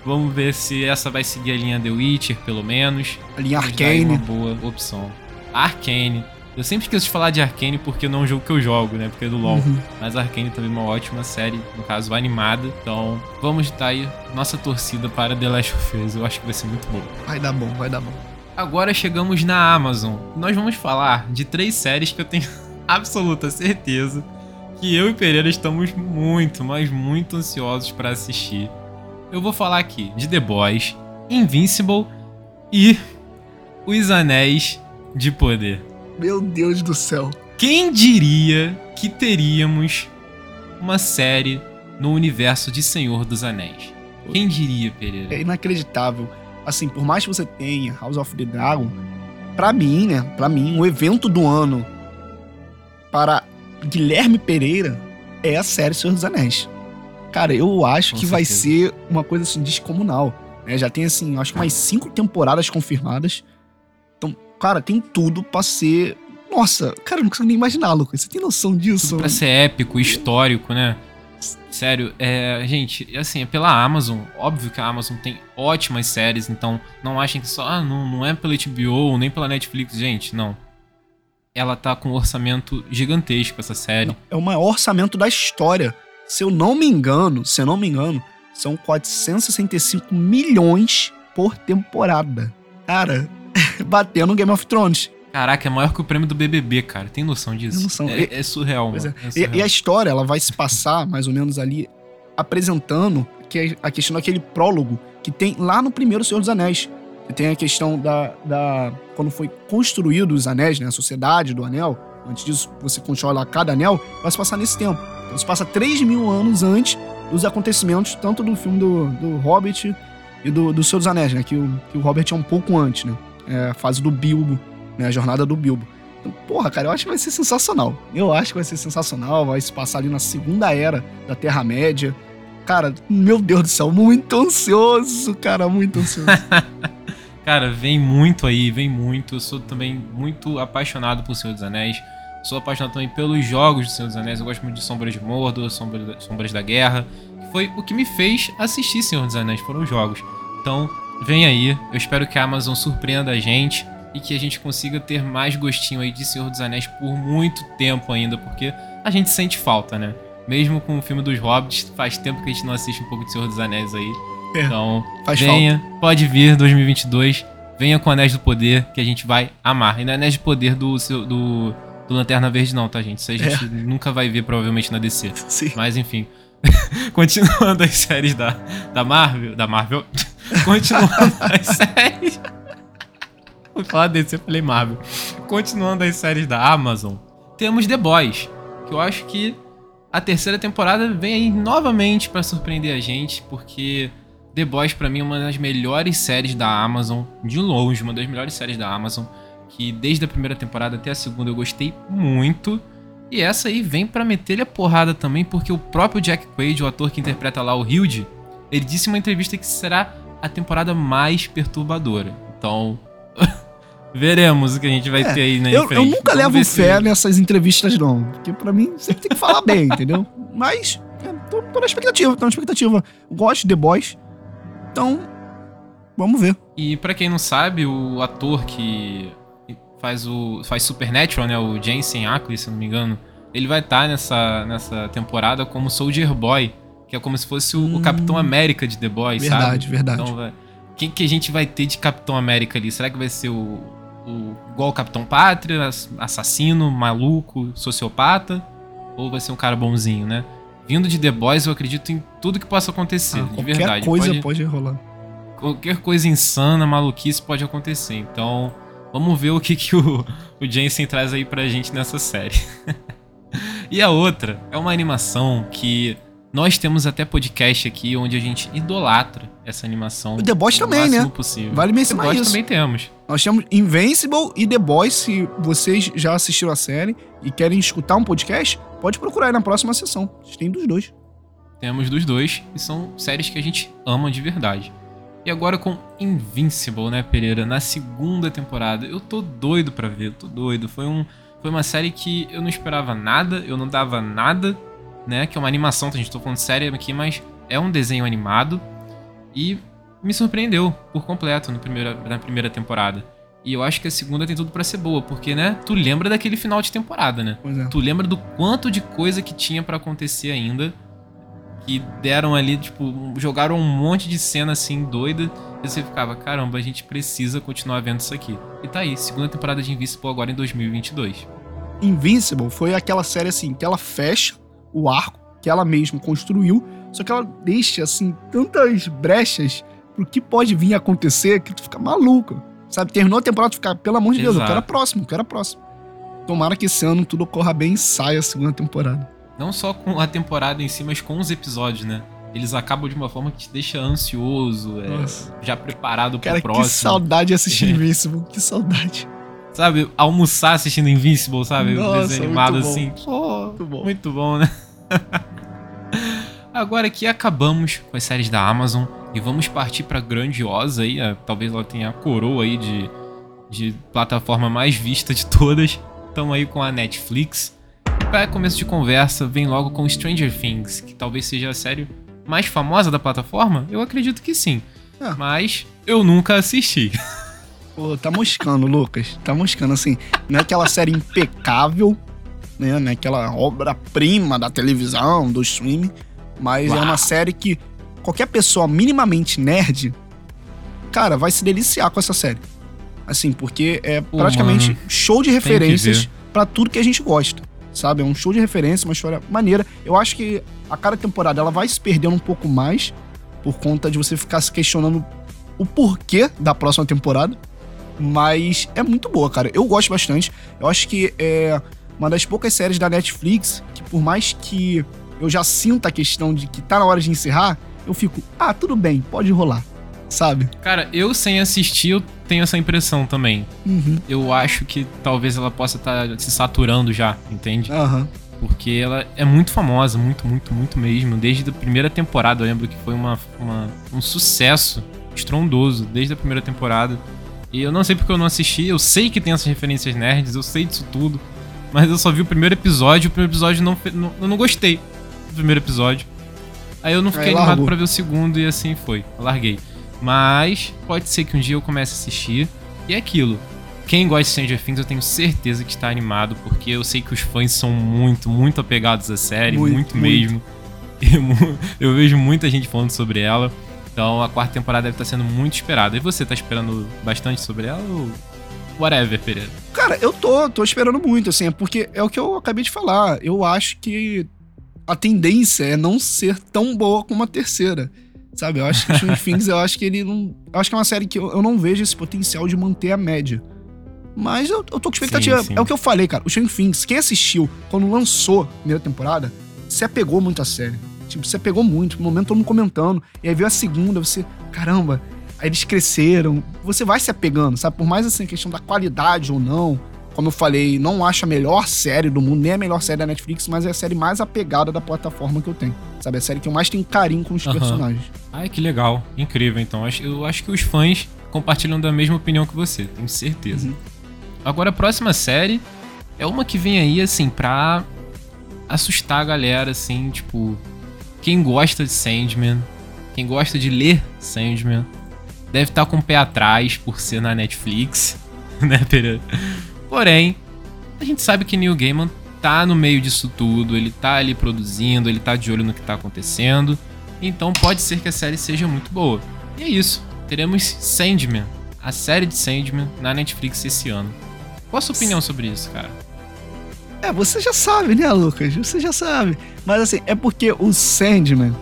vamos ver se essa vai seguir a linha The Witcher, pelo menos. A linha Arcane. Uma boa opção. Arcane. Eu sempre esqueço de falar de Arcane porque não é um jogo que eu jogo, né, porque é do LoL. Uhum. Mas Arcane também é uma ótima série, no caso, animada. Então, vamos dar aí nossa torcida para The Last of Us. Eu acho que vai ser muito bom. Vai dar bom, vai dar bom. Agora chegamos na Amazon. Nós vamos falar de 3 séries que eu tenho absoluta certeza que eu e Pereira estamos muito, mas muito ansiosos para assistir. Eu vou falar aqui de The Boys, Invincible e Os Anéis de Poder. Meu Deus do céu. Quem diria que teríamos uma série no universo de Senhor dos Anéis? Quem diria, Pereira? É inacreditável. Assim, por mais que você tenha House of the Dragon, pra mim, o evento do ano para Guilherme Pereira é a série Senhor dos Anéis. Cara, eu acho que vai ser uma coisa assim, descomunal. Né? Já tem, assim, acho que mais 5 temporadas confirmadas. Então, cara, tem tudo pra ser... Nossa, cara, eu não consigo nem imaginar, Lucas. Você tem noção disso? Tudo pra ser épico, histórico, né? Sério, gente, assim, é pela Amazon. Óbvio que a Amazon tem ótimas séries, então não achem que só... não é pela HBO, nem pela Netflix. Gente, não. Ela tá com um orçamento gigantesco, essa série. É o maior orçamento da história. Se eu não me engano, são 465 milhões por temporada. Cara, batendo Game of Thrones. Caraca, é maior que o prêmio do BBB, cara. Tem noção disso? Tem noção. É surreal, mano. É surreal. E a história, ela vai se passar, mais ou menos ali, apresentando a questão daquele prólogo que tem lá no primeiro Senhor dos Anéis. Que tem a questão da quando foi construído os anéis, né? A Sociedade do Anel. Antes disso, você controla cada anel. Vai se passar nesse tempo. Então, se passa 3.000 anos antes dos acontecimentos, tanto do filme do Hobbit e do Senhor dos Anéis, né? Que o Hobbit é um pouco antes, né? É a fase do Bilbo, né? A jornada do Bilbo. Então, porra, cara, eu acho que vai ser sensacional. Vai se passar ali na Segunda Era da Terra-média. Cara, meu Deus do céu, muito ansioso. Cara, vem muito. Eu sou também muito apaixonado por Senhor dos Anéis. Sou apaixonado também pelos jogos do Senhor dos Anéis. Eu gosto muito de Sombras de Mordor, Sombras da Guerra. Foi o que me fez assistir Senhor dos Anéis, foram os jogos. Então, vem aí. Eu espero que a Amazon surpreenda a gente e que a gente consiga ter mais gostinho aí de Senhor dos Anéis por muito tempo ainda, porque a gente sente falta, né? Mesmo com o filme dos Hobbits, faz tempo que a gente não assiste um pouco de Senhor dos Anéis aí. Então, venha, pode vir 2022, venha com Anéis do Poder, que a gente vai amar. E não é Anéis do Poder do Lanterna Verde não, tá, gente? Isso a gente nunca vai ver, provavelmente, na DC. Sim. Mas, enfim. Continuando as séries da Marvel... Vou falar DC, eu falei Marvel. Continuando as séries da Amazon, temos The Boys, que eu acho que a terceira temporada vem aí novamente pra surpreender a gente, porque The Boys, pra mim, é uma das melhores séries da Amazon. De longe, uma das melhores séries da Amazon. Que desde a primeira temporada até a segunda eu gostei muito. E essa aí vem pra meter-lhe a porrada também, porque o próprio Jack Quaid, o ator que interpreta lá o Hilde, ele disse em uma entrevista que será a temporada mais perturbadora. Então, veremos o que a gente vai ter aí na frente. Eu nunca levo fé nessas entrevistas não, porque pra mim sempre tem que falar bem, entendeu? Mas tô na expectativa. Gosto de The Boys, então vamos ver. E pra quem não sabe, o ator que... faz Supernatural, né? O Jensen Ackles, se não me engano. Ele vai estar nessa temporada como Soldier Boy, que é como se fosse o Capitão América de The Boys, sabe? Verdade. Então, quem que a gente vai ter de Capitão América ali? Será que vai ser igual o Capitão Pátria, assassino, maluco, sociopata? Ou vai ser um cara bonzinho, né? Vindo de The Boys, eu acredito em tudo que possa acontecer, de verdade. Qualquer coisa pode rolar. Qualquer coisa insana, maluquice pode acontecer. Então... vamos ver o que o Jensen traz aí pra gente nessa série. E a outra é uma animação que nós temos até podcast aqui, onde a gente idolatra essa animação. O The Boys também, né? Possível. Vale mencionar isso. The Boys também temos. Nós temos Invincible e The Boys. Se vocês já assistiram a série e querem escutar um podcast, pode procurar aí na próxima sessão. A gente tem dos dois. Temos dos dois e são séries que a gente ama de verdade. E agora com Invincible, né, Pereira? Na segunda temporada. Eu tô doido pra ver, Foi uma série que eu não esperava nada, eu não dava nada, né? Que é uma animação, a gente tá falando série aqui, mas é um desenho animado. E me surpreendeu por completo na primeira temporada. E eu acho que a segunda tem tudo pra ser boa, porque, né, tu lembra daquele final de temporada, né? Pois é. Tu lembra do quanto de coisa que tinha pra acontecer ainda. Que deram ali, tipo, jogaram um monte de cena assim, doida. E você ficava, caramba, a gente precisa continuar vendo isso aqui. E tá aí, segunda temporada de Invincible agora em 2022. Invincible foi aquela série assim, que ela fecha o arco que ela mesma construiu, só que ela deixa, assim, tantas brechas pro que pode vir a acontecer que tu fica maluco, sabe? Terminou a temporada, tu fica, pelo amor de Deus, eu quero a próxima, Tomara que esse ano tudo ocorra bem e saia a segunda temporada. Não só com a temporada em si, mas com os episódios, né? Eles acabam de uma forma que te deixa ansioso, já preparado pro próximo. Cara, que saudade de assistir Invincible, que saudade. Sabe, almoçar assistindo Invincible, sabe? Nossa, o desenho animado assim. Muito bom. Muito bom, né? Agora que acabamos com as séries da Amazon e vamos partir pra grandiosa aí, talvez ela tenha a coroa aí de plataforma mais vista de todas. Estamos aí com a Netflix. Para começo de conversa, vem logo com Stranger Things, que talvez seja a série mais famosa da plataforma? Eu acredito que sim. Mas eu nunca assisti. Pô, tá moscando, Lucas. Tá moscando, assim. Não é aquela série impecável, né? Não é aquela obra-prima da televisão, do streaming. Mas é uma série que qualquer pessoa minimamente nerd, cara, vai se deliciar com essa série. Assim, porque é praticamente show de referências pra tudo que a gente gosta. Sabe, é um show de referência, uma história maneira. Eu acho que a cada temporada ela vai se perdendo um pouco mais por conta de você ficar se questionando o porquê da próxima temporada, mas é muito boa, cara. Eu gosto bastante. Eu acho que é uma das poucas séries da Netflix que, por mais que eu já sinta a questão de que tá na hora de encerrar, eu fico, tudo bem, pode rolar, sabe? Cara, eu sem assistir, eu tenho essa impressão também. Eu acho que talvez ela possa estar se saturando já, entende? Porque ela é muito famosa, muito mesmo. Desde a primeira temporada, eu lembro que foi um sucesso estrondoso, desde a primeira temporada. E eu não sei porque eu não assisti, eu sei que tem essas referências nerds, eu sei disso tudo, mas eu só vi o primeiro episódio, eu não gostei do primeiro episódio. Aí eu não fiquei animado pra ver o segundo e assim foi, eu larguei. Mas pode ser que um dia eu comece a assistir. E é aquilo. Quem gosta de Stranger Things, eu tenho certeza que está animado, porque eu sei que os fãs são muito apegados à série, muito mesmo. Eu vejo muita gente falando sobre ela. Então a quarta temporada deve estar sendo muito esperada. E você, tá esperando bastante sobre ela ou whatever, Pereira? Cara, eu tô esperando muito, assim, porque é o que eu acabei de falar. Eu acho que a tendência é não ser tão boa como a terceira. Sabe, eu acho que Stranger Things, eu acho que é uma série que eu não vejo esse potencial de manter a média. Mas eu tô com expectativa. Sim. É o que eu falei, cara. O Stranger Things, quem assistiu quando lançou a primeira temporada, se apegou muito à série. Tipo, se apegou muito. No momento, todo mundo comentando. E aí veio a segunda, você... Caramba, aí eles cresceram. Você vai se apegando, sabe? Por mais, assim, a questão da qualidade ou não. Como eu falei, não acho a melhor série do mundo, nem a melhor série da Netflix, mas é a série mais apegada da plataforma que eu tenho. Sabe, a série que eu mais tenho carinho com os personagens. Ai, que legal. Incrível, então. Eu acho que os fãs compartilham da mesma opinião que você, tenho certeza. Agora, a próxima série é uma que vem aí, assim, pra assustar a galera, assim, tipo... Quem gosta de Sandman, quem gosta de ler Sandman, deve estar com o pé atrás por ser na Netflix, né, Pereira? Porém, a gente sabe que Neil Gaiman tá no meio disso tudo, ele tá ali produzindo, ele tá de olho no que tá acontecendo, então pode ser que a série seja muito boa. E é isso, teremos Sandman, a série de Sandman na Netflix esse ano. Qual a sua opinião sobre isso, cara? Você já sabe, né, Lucas? Você já sabe. Mas assim, é porque o Sandman,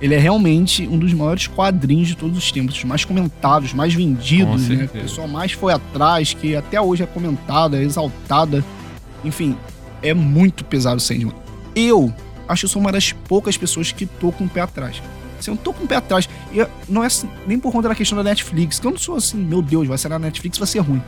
ele é realmente um dos maiores quadrinhos de todos os tempos, os mais comentados, mais vendidos, né? O pessoal mais foi atrás, que até hoje é comentada, é exaltada. Enfim, é muito pesado o Sandman. Eu acho que eu sou uma das poucas pessoas que tô com o pé atrás. Assim, eu tô com o pé atrás. E não é assim, nem por conta da questão da Netflix, que eu não sou assim, meu Deus, vai ser na Netflix, vai ser ruim.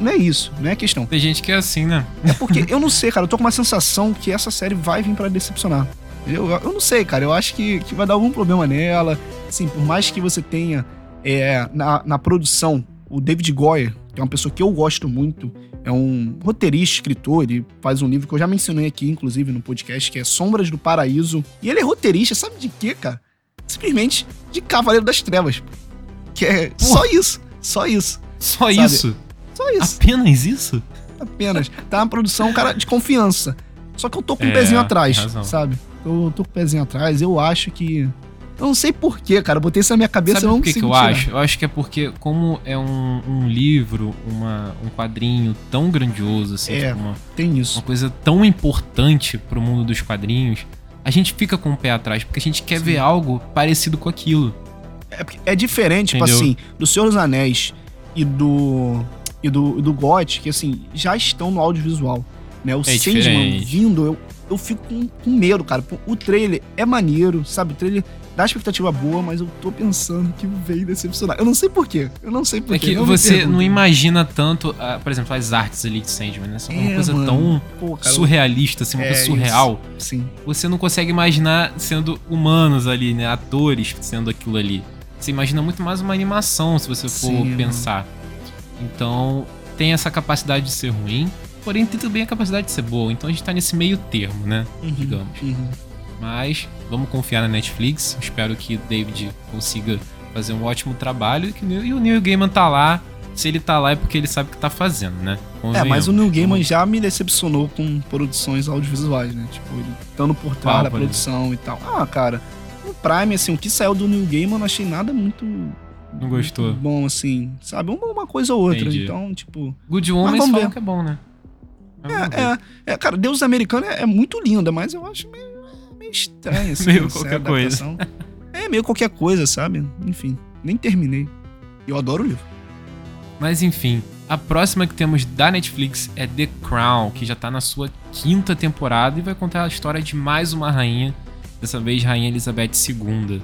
Não é isso, não é a questão. Tem gente que é assim, né? É porque, eu não sei, cara, eu tô com uma sensação que essa série vai vir pra decepcionar. Eu não sei, cara, eu acho que vai dar algum problema nela, assim, por mais que você tenha na produção o David Goyer, que é uma pessoa que eu gosto muito, é um roteirista, escritor, ele faz um livro que eu já mencionei aqui, inclusive, no podcast, que é Sombras do Paraíso, e ele é roteirista, sabe de quê, cara? Simplesmente de Cavaleiro das Trevas, que é só isso. Apenas isso? Apenas, tá uma produção, cara, de confiança, só que eu tô com o pezinho atrás, sabe? Eu tô com o pezinho atrás, eu acho que Eu não sei porquê, cara. Eu botei isso na minha cabeça e não consigo tirar. Sabe o que eu acho? Eu acho que é porque, como é um livro, um quadrinho tão grandioso, assim, é, tipo tem isso. Uma coisa tão importante pro mundo dos quadrinhos, a gente fica com o pé atrás, porque a gente quer Sim. ver algo parecido com aquilo. É diferente, Entendeu? Tipo assim, do Senhor dos Anéis e do GOT, que assim, já estão no audiovisual, né? O Sandman vindo, eu fico com medo, cara. O trailer é maneiro, sabe? O trailer dá expectativa boa, mas eu tô pensando que veio decepcionar. Eu não sei porquê. É que você não imagina tanto, por exemplo, as artes ali de Sandman, né? São uma coisa tão surrealista, assim, uma coisa surreal. Isso. Sim. Você não consegue imaginar sendo humanos ali, né? Atores sendo aquilo ali. Você imagina muito mais uma animação, se você for Sim, pensar. Então, tem essa capacidade de ser ruim, porém tem também a capacidade de ser boa. Então a gente tá nesse meio termo, né? Uhum, digamos. Uhum. Mas vamos confiar na Netflix. Espero que o David consiga fazer um ótimo trabalho. E o Neil Gaiman tá lá. Se ele tá lá é porque ele sabe o que tá fazendo, né? Convenhamos. É, mas o Neil Gaiman já me decepcionou com produções audiovisuais, né? Tipo, ele estando por trás da produção e tal. Ah, cara, no Prime, assim, o que saiu do Neil Gaiman eu não achei nada muito... Não gostou? Muito bom, assim, sabe? Uma coisa ou outra. Entendi. Então, tipo... Good Omens falam que é bom, né? Cara, Deus Americano é muito linda, mas eu acho meio estranho, assim. meio qualquer coisa. É, meio qualquer coisa, sabe? Enfim, nem terminei. Eu adoro o livro. Mas enfim, a próxima que temos da Netflix é The Crown, que já tá na sua 5ª temporada e vai contar a história de mais uma rainha, dessa vez Rainha Elizabeth II.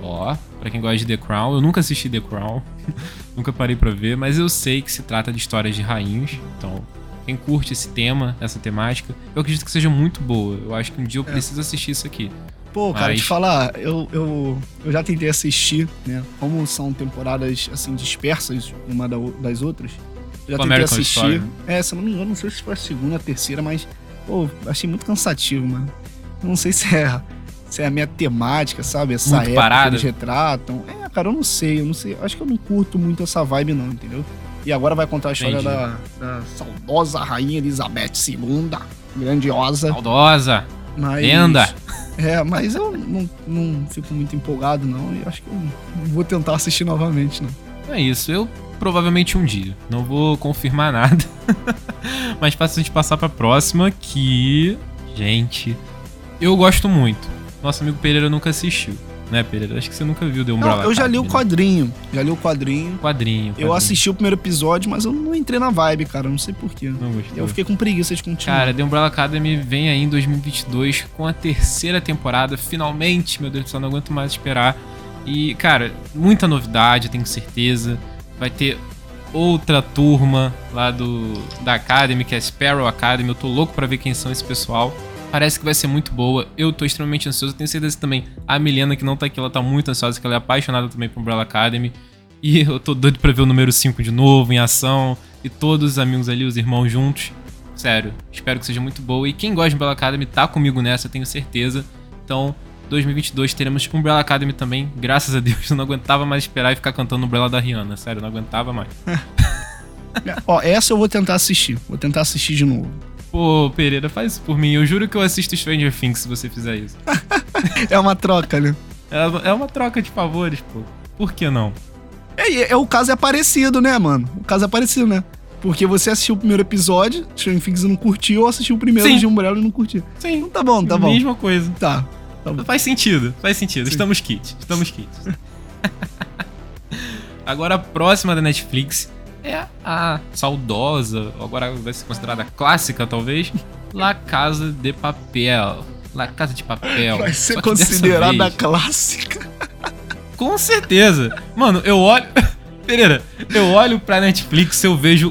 Ó, pra quem gosta de The Crown, eu nunca assisti The Crown, nunca parei pra ver, mas eu sei que se trata de histórias de rainhas, então... Quem curte esse tema, essa temática, eu acredito que seja muito boa. Eu acho que um dia eu preciso assistir isso aqui. Pô, mas... cara, te falar, eu já tentei assistir, né? Como são temporadas, assim, dispersas uma das outras. Eu já tentei American assistir. Story, né? Se eu não me engano, não sei se foi a segunda, a terceira, mas, pô, achei muito cansativo, mano. Eu não sei se é a minha temática, sabe? Essa muito época parada. Que eles retratam. É, cara, eu não sei. Acho que eu não curto muito essa vibe, não, entendeu? E agora vai contar a história da saudosa rainha Elizabeth II, grandiosa. Saudosa, lenda. Mas eu não fico muito empolgado, não. E acho que eu não vou tentar assistir novamente, não. É isso, eu provavelmente um dia. Não vou confirmar nada. Mas fácil a gente passar pra próxima, que... Gente, eu gosto muito. Nosso amigo Pereira nunca assistiu. Né, Pereira? Acho que você nunca viu The Umbrella Academy. Eu já li o quadrinho. Eu assisti o primeiro episódio, mas eu não entrei na vibe, cara. Não sei porquê. Não gostei. Eu fiquei com preguiça de continuar. Cara, The Umbrella Academy vem aí em 2022 com a 3ª temporada. Finalmente, meu Deus do céu, não aguento mais esperar. E, cara, muita novidade, eu tenho certeza. Vai ter outra turma lá da Academy, que é a Sparrow Academy. Eu tô louco pra ver quem são esse pessoal. Parece que vai ser muito boa. Eu tô extremamente ansioso. Eu tenho certeza também. A Milena, que não tá aqui, ela tá muito ansiosa, que ela é apaixonada também por Umbrella Academy. E eu tô doido pra ver o número 5 de novo, em ação. E todos os amigos ali, os irmãos juntos. Sério, espero que seja muito boa. E quem gosta de Umbrella Academy tá comigo nessa, eu tenho certeza. Então, 2022 teremos Umbrella Academy também. Graças a Deus, eu não aguentava mais esperar e ficar cantando Umbrella da Rihanna. Sério, eu não aguentava mais. Ó, essa eu vou tentar assistir. Vou tentar assistir de novo. Pô, Pereira, faz isso por mim. Eu juro que eu assisto Stranger Things se você fizer isso. É uma troca, né? É uma troca de favores, pô. Por que não? O caso é parecido, né, mano? Porque você assistiu o primeiro episódio, Stranger Things não curtiu, ou assistiu o primeiro Sim. de Umbrella e não curtiu. Sim. Então, tá bom. Mesma coisa. Tá bom. Faz sentido. Sim. Estamos kits. Agora a próxima da Netflix... É a saudosa, agora vai ser considerada clássica, talvez, La Casa de Papel. Vai ser considerada clássica. Com certeza. Mano, eu olho... Pereira, eu olho pra Netflix e eu vejo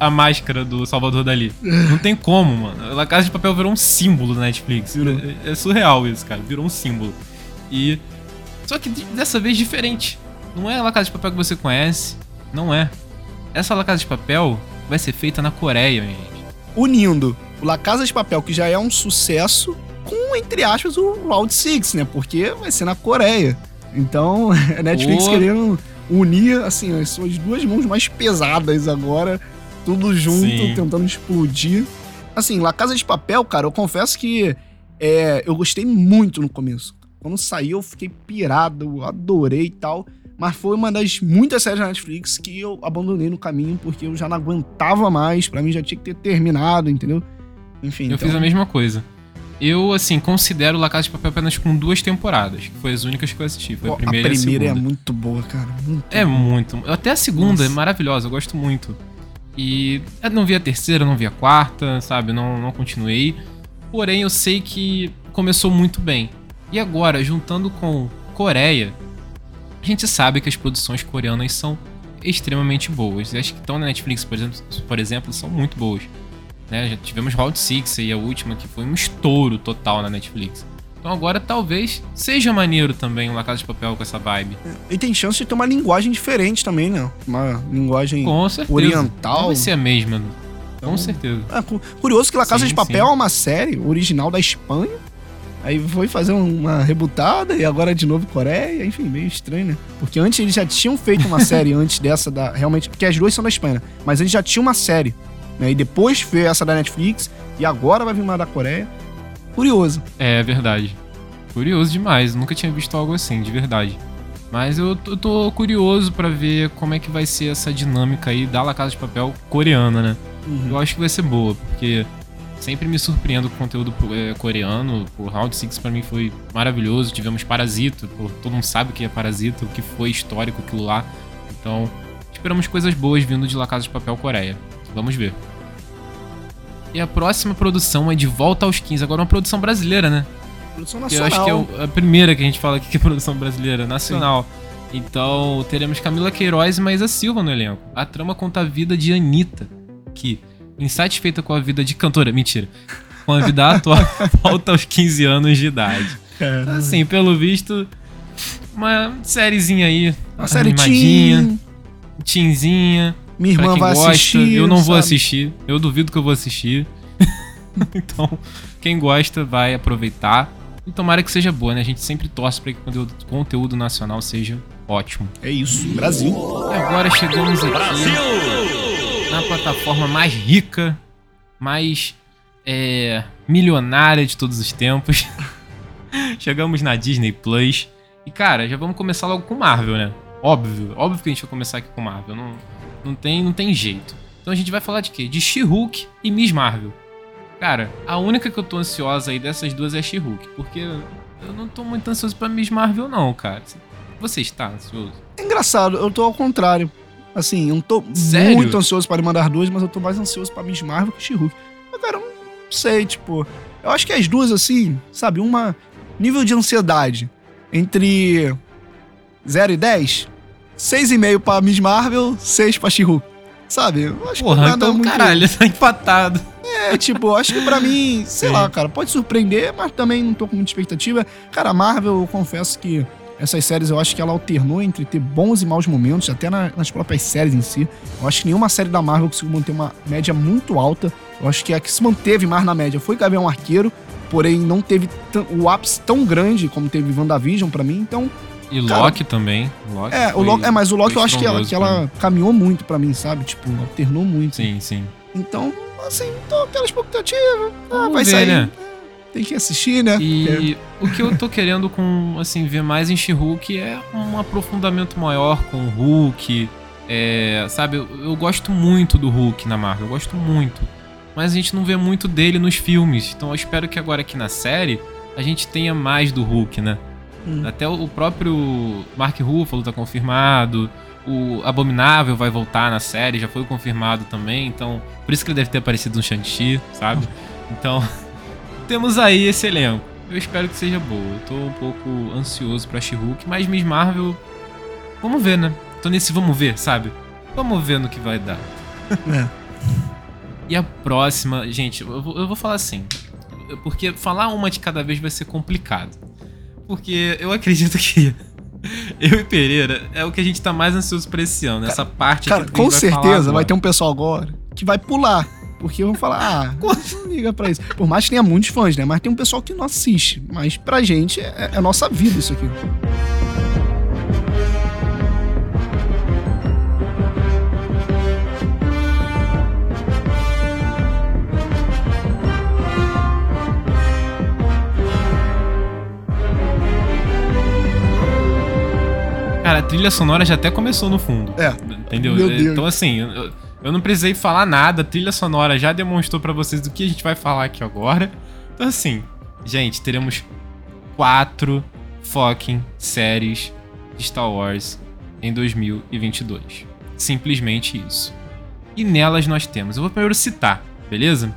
a máscara do Salvador Dali. Não tem como, mano. La Casa de Papel virou um símbolo da Netflix. É surreal isso, cara. Virou um símbolo. E... Só que dessa vez diferente. Não é a La Casa de Papel que você conhece. Não é. Essa La Casa de Papel vai ser feita na Coreia, gente. Unindo o La Casa de Papel, que já é um sucesso, com, entre aspas, o Round 6, né? Porque vai ser na Coreia. Então, a Netflix querendo unir, assim, as suas duas mãos mais pesadas agora, tudo junto, Sim. tentando explodir. Assim, La Casa de Papel, cara, eu confesso que eu gostei muito no começo. Quando saiu, eu fiquei pirado, adorei e tal. Mas foi uma das muitas séries da Netflix que eu abandonei no caminho, porque eu já não aguentava mais. Pra mim já tinha que ter terminado, entendeu? Enfim, eu fiz a mesma coisa. Eu, assim, considero La Casa de Papel apenas com 2 temporadas, que foi as únicas que eu assisti. Foi a primeira e a segunda. É muito boa, cara. Muito. Até a segunda é maravilhosa, eu gosto muito. E eu não vi a terceira, não vi a quarta, sabe? Não continuei. Porém, eu sei que começou muito bem. E agora, juntando com Coreia, a gente sabe que as produções coreanas são extremamente boas. As que estão na Netflix, por exemplo, são muito boas. Né? Já tivemos Round 6 aí, a última, que foi um estouro total na Netflix. Então agora talvez seja maneiro também o La Casa de Papel com essa vibe. E tem chance de ter uma linguagem diferente também, né? Uma linguagem oriental. Não vai ser a mesma, né? Então, com certeza. É curioso que La Casa de Papel é uma série original da Espanha. Aí foi fazer uma rebutada e agora de novo Coreia, enfim, meio estranho, né? Porque antes eles já tinham feito uma série antes dessa da... Realmente, porque as duas são da Espanha, né? Mas eles já tinham uma série, né? E depois foi essa da Netflix e agora vai vir uma da Coreia. Curioso. É verdade. Curioso demais. Nunca tinha visto algo assim, de verdade. Mas eu tô curioso pra ver como é que vai ser essa dinâmica aí da La Casa de Papel coreana, né? Uhum. Eu acho que vai ser boa, porque... Sempre me surpreendo com o conteúdo coreano. O Round 6 pra mim foi maravilhoso. Tivemos Parasita, todo mundo sabe o que é Parasita, o que foi histórico aquilo lá. Então, esperamos coisas boas vindo de La Casa de Papel Coreia. Vamos ver. E a próxima produção é De Volta aos 15. Agora é uma produção brasileira, né? Produção nacional. Que eu acho que é a primeira que a gente fala aqui que é produção brasileira, nacional. Sim. Então, teremos Camila Queiroz e Maísa Silva no elenco. A trama conta a vida de Anitta, que... insatisfeita com a vida de cantora, mentira, com a vida atual, volta aos 15 anos de idade. Caramba. Assim, pelo visto, uma sériezinha aí, uma série animadinha, teenzinha. Minha irmã vai assistir. Eu não vou assistir, eu duvido que eu vou assistir. Então, quem gosta vai aproveitar e tomara que seja boa, né? A gente sempre torce pra que o conteúdo nacional seja ótimo. É isso, Brasil. Agora chegamos aqui... Brasil! Na plataforma mais rica, mais milionária de todos os tempos. Chegamos na Disney Plus. E, cara, já vamos começar logo com Marvel, né? Óbvio que a gente vai começar aqui com Marvel. Não tem jeito. Então a gente vai falar de quê? De She-Hulk e Miss Marvel. Cara, a única que eu tô ansiosa aí dessas duas é a She-Hulk. Porque eu não tô muito ansioso pra Miss Marvel, não, cara. Você está ansioso? É engraçado, eu tô ao contrário. Assim, eu não tô muito ansioso para mandar duas, mas eu tô mais ansioso pra Miss Marvel que She-Hulk. Mas, cara, eu não sei, tipo... Eu acho que as duas, assim, sabe? Uma nível de ansiedade entre 0 e 10. 6,5 pra Miss Marvel, 6 pra She-Hulk. Sabe? Eu acho que nada então, muito... caralho, tá empatado. É, tipo, acho que pra mim, sei lá, cara, pode surpreender, mas também não tô com muita expectativa. Cara, a Marvel, eu confesso que... essas séries, eu acho que ela alternou entre ter bons e maus momentos, até nas próprias séries em si. Eu acho que nenhuma série da Marvel conseguiu manter uma média muito alta. Eu acho que a que se manteve mais na média foi Gavião Arqueiro, porém não teve o ápice tão grande como teve WandaVision pra mim, então... E cara, Loki também. Mas o Loki eu acho que ela caminhou muito pra mim, sabe? Tipo, alternou muito. Sim, sim. Então, assim, tô aquela expectativa. Vai sair... Né? Tem que assistir, né? E o que eu tô querendo ver mais em She-Hulk é um aprofundamento maior com o Hulk. Sabe, eu gosto muito do Hulk na Marvel, eu gosto muito. Mas a gente não vê muito dele nos filmes. Então eu espero que agora aqui na série a gente tenha mais do Hulk, né? Até o próprio Mark Ruffalo tá confirmado. O Abominável vai voltar na série, já foi confirmado também. Então, por isso que ele deve ter aparecido no Shang-Chi, sabe? Então... temos aí esse elenco. Eu espero que seja boa. Eu tô um pouco ansioso pra She-Hulk, mas Miss Marvel... vamos ver, né? Tô nesse vamos ver, sabe? Vamos ver no que vai dar. E a próxima... gente, eu vou falar assim. Porque falar uma de cada vez vai ser complicado. Porque eu acredito que... eu e Pereira é o que a gente tá mais ansioso pra esse ano. Essa parte... cara, com certeza vai ter um pessoal agora que vai pular. Porque vão falar, não liga pra isso. Por mais que tenha muitos fãs, né? Mas tem um pessoal que não assiste. Mas pra gente, é nossa vida isso aqui. Cara, a trilha sonora já até começou no fundo. É. Entendeu? Meu Deus. Então, assim, eu não precisei falar nada. A trilha sonora já demonstrou pra vocês do que a gente vai falar aqui agora. Então, assim, gente, teremos 4 fucking séries de Star Wars em 2022. Simplesmente isso. E nelas nós temos... Eu vou primeiro citar, beleza?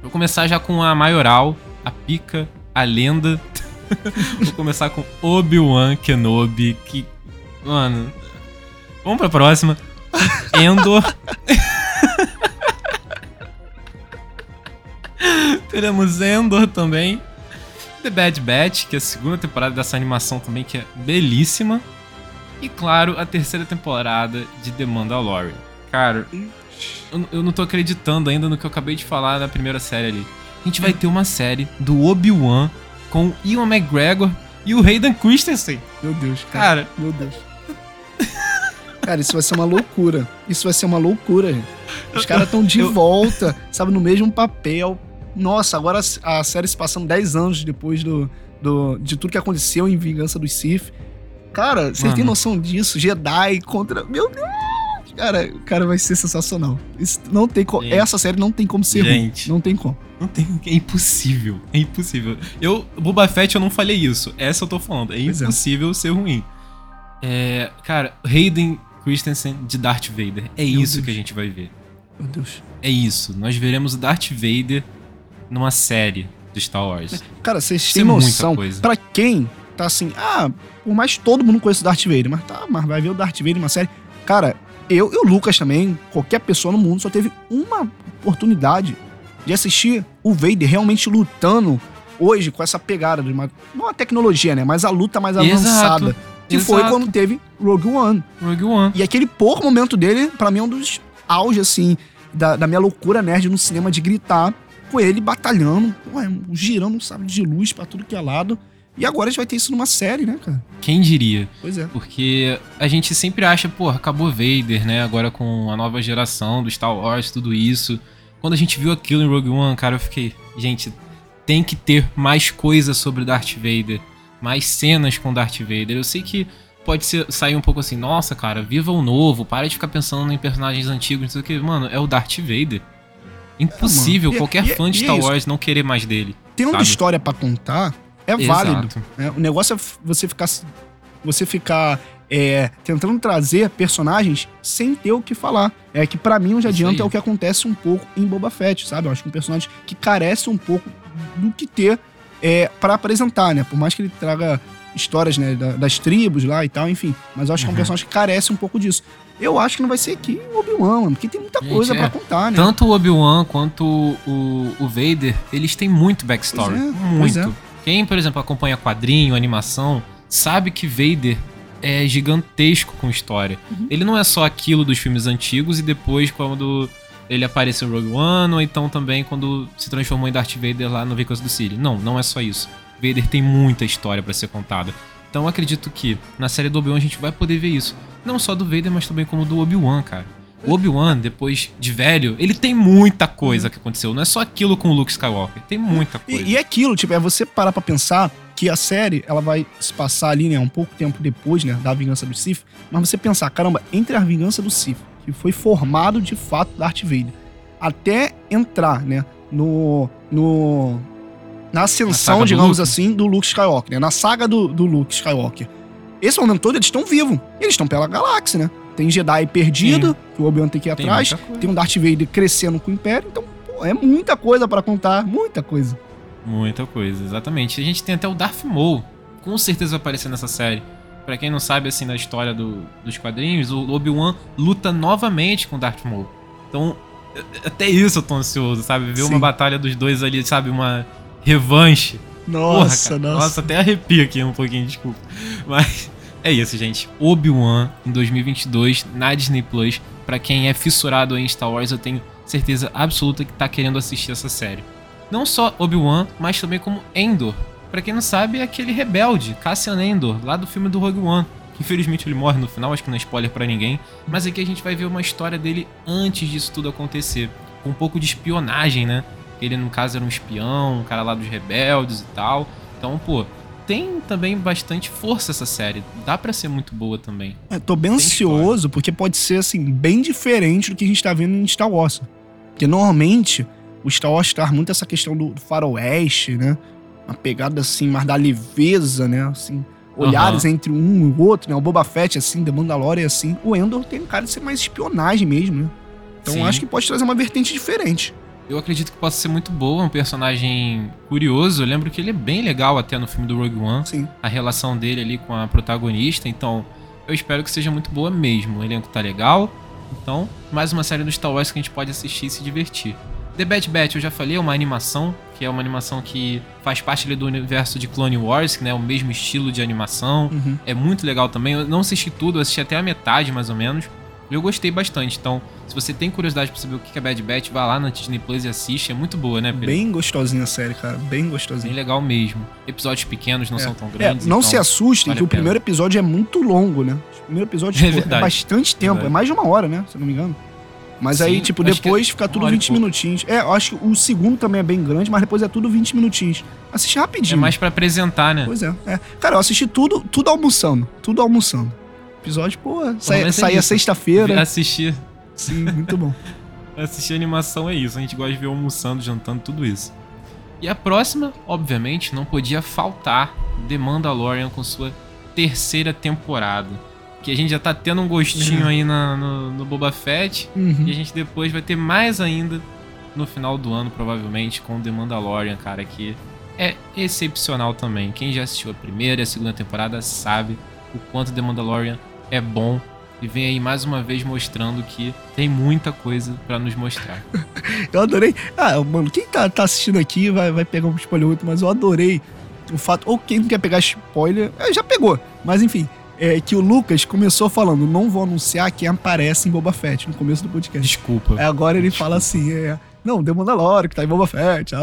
Vou começar já com a maioral, a pica, a lenda. Vou começar com Obi-Wan Kenobi, que... Mano... Vamos pra próxima. Endor. Teremos Endor também. The Bad Batch, que é a segunda temporada dessa animação também, que é belíssima. E, claro, a terceira temporada de The Mandalorian. Cara, eu não tô acreditando ainda no que eu acabei de falar na primeira série ali. A gente vai ter uma série do Obi-Wan com o Ewan McGregor e o Hayden Christensen. Meu Deus, cara. Meu Deus. Cara, isso vai ser uma loucura. Isso vai ser uma loucura, gente. Os caras estão de volta, sabe, no mesmo papel. Nossa, agora a série se passando 10 anos depois de tudo que aconteceu em Vingança dos Sith. Cara, vocês têm noção disso? Jedi contra... Meu Deus! Cara, vai ser sensacional. Isso não tem como... Essa série não tem como ser ruim. Não tem como. Não tem... É impossível. É impossível. Boba Fett, eu não falei isso. Essa eu tô falando. É pois impossível ser ruim. É, cara, Hayden Christensen de Darth Vader. É Meu isso Deus. Que a gente vai ver. Meu Deus. É isso. Nós veremos o Darth Vader numa série do Star Wars. Cara, vocês têm noção? Pra quem... Tá assim, por mais todo mundo conhece o Darth Vader, mas vai ver o Darth Vader numa série. Cara, eu Lucas também, qualquer pessoa no mundo só teve uma oportunidade de assistir o Vader realmente lutando hoje com essa pegada de não a tecnologia, né, mas a luta mais avançada. Exato, que foi quando teve Rogue One. E aquele pouco momento dele, pra mim, é um dos auge, assim, da minha loucura nerd no cinema de gritar com ele batalhando, girando um sabre de luz pra tudo que é lado. E agora a gente vai ter isso numa série, né, cara? Quem diria? Pois é. Porque a gente sempre acha, acabou Vader, né? Agora com a nova geração do Star Wars, tudo isso. Quando a gente viu aquilo em Rogue One, cara, eu fiquei... Gente, tem que ter mais coisa sobre Darth Vader. Mais cenas com Darth Vader. Eu sei que pode sair um pouco assim... Nossa, cara, viva o novo. Para de ficar pensando em personagens antigos, não sei o que. Mano, é o Darth Vader. Impossível qualquer fã de Star Wars não querer mais dele. Tem uma história pra contar... É válido. Né? O negócio é você ficar tentando trazer personagens sem ter o que falar. É que pra mim, eu já adianto, é o que acontece um pouco em Boba Fett, sabe? Eu acho que um personagem que carece um pouco do que ter pra apresentar, né? Por mais que ele traga histórias, né, das tribos lá e tal, enfim. Mas eu acho que é um personagem que carece um pouco disso. Eu acho que não vai ser aqui o Obi-Wan, mano, porque tem muita coisa pra contar, né? Tanto o Obi-Wan quanto o Vader, eles têm muito backstory. Muito. Quem, por exemplo, acompanha quadrinho, animação, sabe que Vader é gigantesco com história. Ele não é só aquilo dos filmes antigos e depois quando ele aparece em Rogue One, ou então também quando se transformou em Darth Vader lá no Vingança do Sith. Não é só isso. Vader tem muita história pra ser contada. Então eu acredito que na série do Obi-Wan a gente vai poder ver isso. Não só do Vader, mas também como do Obi-Wan, cara. O Obi-Wan, depois de velho, ele tem muita coisa que aconteceu. Não é só aquilo com o Luke Skywalker. Tem muita coisa. E aquilo, tipo, você parar pra pensar que a série, ela vai se passar ali, né, um pouco tempo depois, né, da Vingança do Sith. Mas você pensar, caramba, entre a Vingança do Sith, que foi formado de fato Darth Vader, até entrar, né, na ascensão, digamos assim, do Luke Skywalker, né, na saga do Luke Skywalker. Esse momento todo, eles estão vivos. Eles estão pela galáxia, né? Tem Jedi perdido, que o Obi-Wan tem que ir atrás. Tem um Darth Vader crescendo com o Império. Então, é muita coisa pra contar. Muita coisa. Muita coisa, exatamente. A gente tem até o Darth Maul. Com certeza vai aparecer nessa série. Pra quem não sabe, assim, da história dos quadrinhos, o Obi-Wan luta novamente com o Darth Maul. Então, até isso eu tô ansioso, sabe? Ver uma batalha dos dois ali, sabe? Uma revanche. Nossa, até arrepio aqui um pouquinho, desculpa. Mas... É isso, gente. Obi-Wan em 2022 na Disney Plus. Pra quem é fissurado em Star Wars, eu tenho certeza absoluta que tá querendo assistir essa série. Não só Obi-Wan, mas também como Endor. Pra quem não sabe, é aquele rebelde, Cassian Endor, lá do filme do Rogue One. Infelizmente ele morre no final, acho que não é spoiler pra ninguém. Mas aqui a gente vai ver uma história dele antes disso tudo acontecer. Com um pouco de espionagem, né? Ele, no caso, era um espião, um cara lá dos rebeldes e tal. Então, tem também bastante força essa série. Dá pra ser muito boa também. É, tô bem ansioso, porque pode ser, assim, bem diferente do que a gente tá vendo em Star Wars. Porque, normalmente, o Star Wars traz muito essa questão do faroeste, né? Uma pegada, assim, mais da leveza, né? Assim, olhares entre um e o outro, né? O Boba Fett, assim, The Mandalorian, assim. O Endor tem um cara de ser mais espionagem mesmo, né? Então, sim, acho que pode trazer uma vertente diferente. Eu acredito que possa ser muito boa, um personagem curioso. Eu lembro que ele é bem legal até no filme do Rogue One. Sim. A relação dele ali com a protagonista. Então, eu espero que seja muito boa mesmo. O elenco tá legal. Então, mais uma série do Star Wars que a gente pode assistir e se divertir. The Bad Batch, eu já falei, é uma animação. Que é uma animação que faz parte ali do universo de Clone Wars, que né, é o mesmo estilo de animação. Uhum. É muito legal também. Eu não assisti tudo, eu assisti até a metade, mais ou menos. Eu gostei bastante, então se você tem curiosidade pra saber o que é Bad Batch, vá lá na Disney Plus e assiste, é muito boa, né, Pedro? Bem gostosinha a série, cara, bem gostosinha. Bem legal mesmo. Episódios pequenos não são tão grandes. Não então, se assustem vale que o primeiro episódio é muito longo, né? O primeiro episódio é bastante tempo, verdade. É mais de uma hora, né, se eu não me engano. Mas sim, aí, tipo, depois fica tudo 20 minutinhos. É, eu acho que o segundo também é bem grande, mas depois é tudo 20 minutinhos. Assiste rapidinho. É mais pra apresentar, né? Pois é. Cara, eu assisti tudo almoçando, tudo almoçando. Episódio, pô, saía sexta-feira. Assistir. Sim, muito bom. Assistir animação é isso, a gente gosta de ver almoçando, jantando, tudo isso. E a próxima, obviamente, não podia faltar The Mandalorian com sua terceira temporada. Que a gente já tá tendo um gostinho aí no Boba Fett. Uhum. E a gente depois vai ter mais ainda no final do ano, provavelmente, com The Mandalorian, cara, que é excepcional também. Quem já assistiu a primeira e a segunda temporada sabe o quanto The Mandalorian é bom. E vem aí mais uma vez mostrando que tem muita coisa pra nos mostrar. Eu adorei. Ah, mano, quem tá assistindo aqui vai pegar um spoiler muito, mas eu adorei o fato, ou quem não quer pegar spoiler, já pegou, mas enfim, é que o Lucas começou falando, não vou anunciar quem aparece em Boba Fett no começo do podcast. Desculpa. Agora ele fala assim, não, The Mandalorian, que tá em Boba Fett,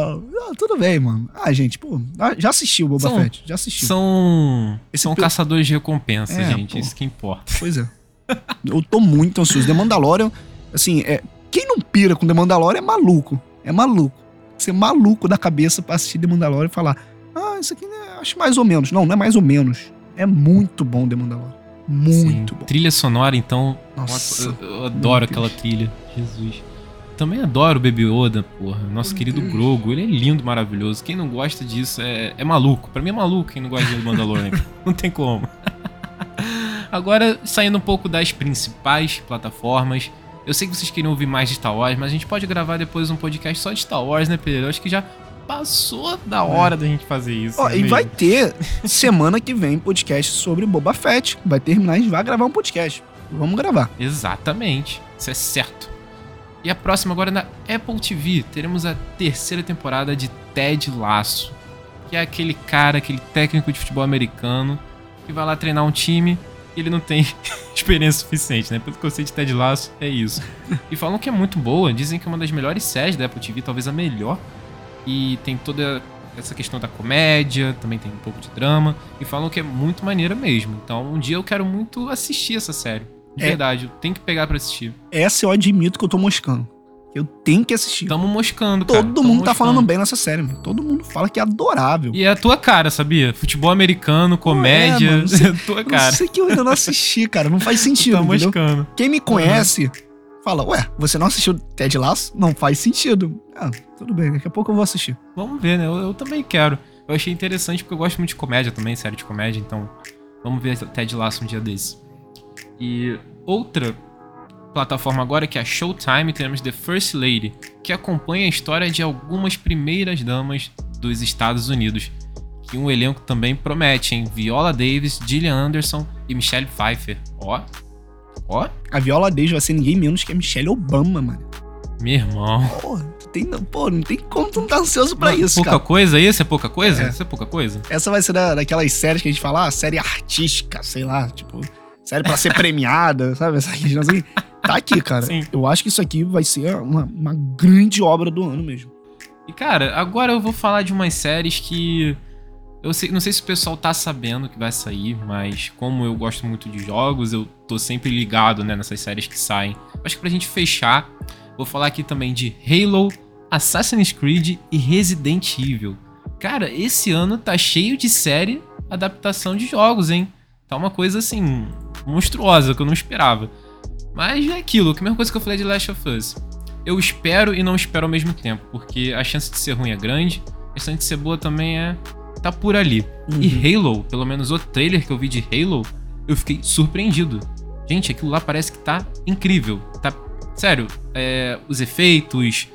tudo bem, mano. Ah, gente, pô, já assistiu o Boba Fett, já assistiu. São caçadores de recompensa, gente, isso que importa. Pois é. Eu tô muito ansioso. The Mandalorian, assim, quem não pira com The Mandalorian é maluco, é maluco. Ser maluco da cabeça pra assistir The Mandalorian e falar, isso aqui acho mais ou menos. Não é mais ou menos, é muito bom The Mandalorian, muito bom. Trilha sonora, então, nossa, eu adoro aquela trilha, Jesus. Também adoro o Baby Yoda, porra. Nosso querido Grogu, ele é lindo, maravilhoso. Quem não gosta disso é maluco. Pra mim é maluco quem não gosta de Mandalorian. Não tem como. Agora, saindo um pouco das principais plataformas. Eu sei que vocês queriam ouvir mais de Star Wars, mas a gente pode gravar depois um podcast só de Star Wars, né, Pereira? Eu acho que já passou da hora da gente fazer isso. Ó, né, e vai ter semana que vem podcast sobre Boba Fett. Vai terminar, a gente vai gravar um podcast. Vamos gravar. Exatamente. Isso é certo. E a próxima agora na Apple TV, teremos a terceira temporada de Ted Lasso, que é aquele técnico de futebol americano que vai lá treinar um time e ele não tem experiência suficiente, né? Pelo que eu sei de Ted Lasso, é isso. E falam que é muito boa, dizem que é uma das melhores séries da Apple TV, talvez a melhor. E tem toda essa questão da comédia, também tem um pouco de drama, e falam que é muito maneira mesmo. Então um dia eu quero muito assistir essa série. De verdade, eu tenho que pegar pra assistir. Essa eu admito que eu tô moscando. Eu tenho que assistir. Tamo moscando, cara. Todo mundo tá falando bem nessa série, mano. Todo mundo fala que é adorável. E é a tua cara, sabia? Futebol americano, comédia, mano, sei, é a tua cara. Isso que eu ainda não assisti, cara. Não faz sentido, tá moscando. Quem me conhece fala, ué, você não assistiu Ted Lasso? Não faz sentido. Ah, tudo bem, daqui a pouco eu vou assistir. Vamos ver, né? Eu também quero. Eu achei interessante porque eu gosto muito de comédia também, série de comédia. Então, vamos ver Ted Lasso um dia desse. E outra plataforma agora, que é a Showtime, teremos The First Lady, que acompanha a história de algumas primeiras damas dos Estados Unidos, que um elenco também promete, hein? Viola Davis, Gillian Anderson e Michelle Pfeiffer. Ó. A Viola Davis vai ser ninguém menos que a Michelle Obama, mano. Meu irmão. Pô, não tem como tu não tá ansioso pra isso, pouca cara. Pouca coisa isso? É pouca coisa? Isso é pouca coisa? Essa vai ser daquelas séries que a gente fala, série artística, sei lá, tipo... Sério, pra ser premiada, sabe? Essa questão assim. Tá aqui, cara. Sim. Eu acho que isso aqui vai ser uma grande obra do ano mesmo. E, cara, agora eu vou falar de umas séries que... não sei se o pessoal tá sabendo que vai sair, mas como eu gosto muito de jogos, eu tô sempre ligado, né, nessas séries que saem. Acho que pra gente fechar, vou falar aqui também de Halo, Assassin's Creed e Resident Evil. Cara, esse ano tá cheio de série adaptação de jogos, hein? Tá uma coisa, assim, monstruosa, que eu não esperava. Mas é aquilo, a mesma coisa que eu falei de Last of Us. Eu espero e não espero ao mesmo tempo, porque a chance de ser ruim é grande, a chance de ser boa também é... tá por ali. Uhum. E Halo, pelo menos o trailer que eu vi de Halo, eu fiquei surpreendido. Gente, aquilo lá parece que tá incrível. Tá, sério, os efeitos,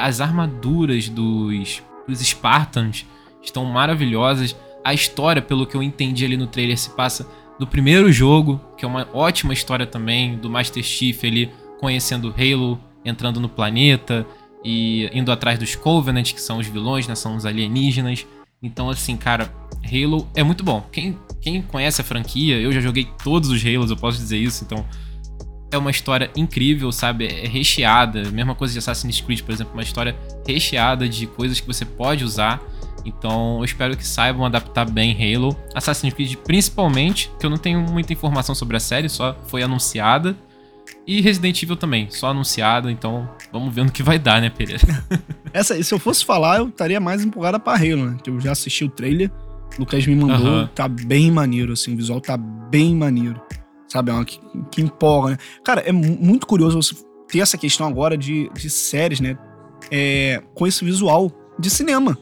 as armaduras dos Spartans estão maravilhosas. A história, pelo que eu entendi ali no trailer, se passa do primeiro jogo, que é uma ótima história também, do Master Chief ali conhecendo Halo, entrando no planeta e indo atrás dos Covenant, que são os vilões, né? São os alienígenas. Então, assim, cara, Halo é muito bom. Quem conhece a franquia, eu já joguei todos os Halos, eu posso dizer isso. Então, é uma história incrível, sabe? É recheada. Mesma coisa de Assassin's Creed, por exemplo. Uma história recheada de coisas que você pode usar. Então, eu espero que saibam adaptar bem Halo. Assassin's Creed, principalmente, que eu não tenho muita informação sobre a série, só foi anunciada. E Resident Evil também, só anunciado, então vamos ver no que vai dar, né, Pereira? Se eu fosse falar, eu estaria mais empolgada pra Halo, né? Que eu já assisti o trailer, o Lucas me mandou, Tá bem maneiro, assim, o visual tá bem maneiro, sabe? É uma que empolga, né? Cara, é muito curioso você ter essa questão agora de séries, né? Com esse visual de cinema,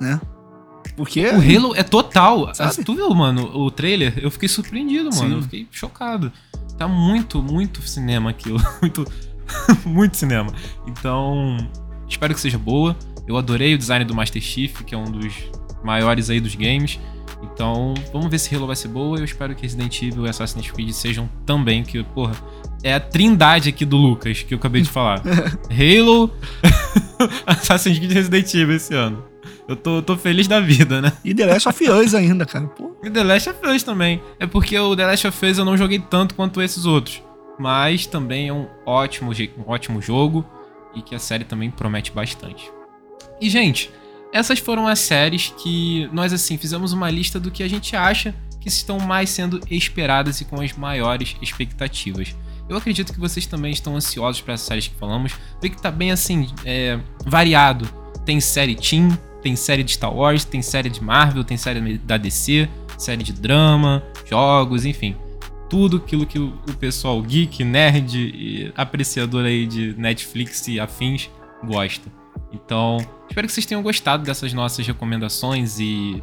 né? Porque... o Halo é total, sabe? Tu viu, mano, o trailer? Eu fiquei surpreendido, mano, eu fiquei chocado. Tá muito, muito cinema aquilo. Muito cinema. Então, espero que seja boa. Eu adorei o design do Master Chief, que é um dos maiores aí dos games. Então, vamos ver se Halo vai ser boa. Eu espero que Resident Evil e Assassin's Creed sejam também, que, porra, é a trindade aqui do Lucas, que eu acabei de falar. Halo, Assassin's Creed e Resident Evil esse ano. Eu tô feliz da vida, né? E The Last of Us ainda, cara. Pô. E The Last of Us também. É porque o The Last of Us eu não joguei tanto quanto esses outros. Mas também é um ótimo jogo e que a série também promete bastante. E, gente, essas foram as séries que nós, assim, fizemos uma lista do que a gente acha que estão mais sendo esperadas e com as maiores expectativas. Eu acredito que vocês também estão ansiosos para as séries que falamos. Vê que tá bem, assim, variado. Tem série teen, tem série de Star Wars, tem série de Marvel, tem série da DC, série de drama, jogos, enfim. Tudo aquilo que o pessoal geek, nerd e apreciador aí de Netflix e afins gosta. Então, espero que vocês tenham gostado dessas nossas recomendações e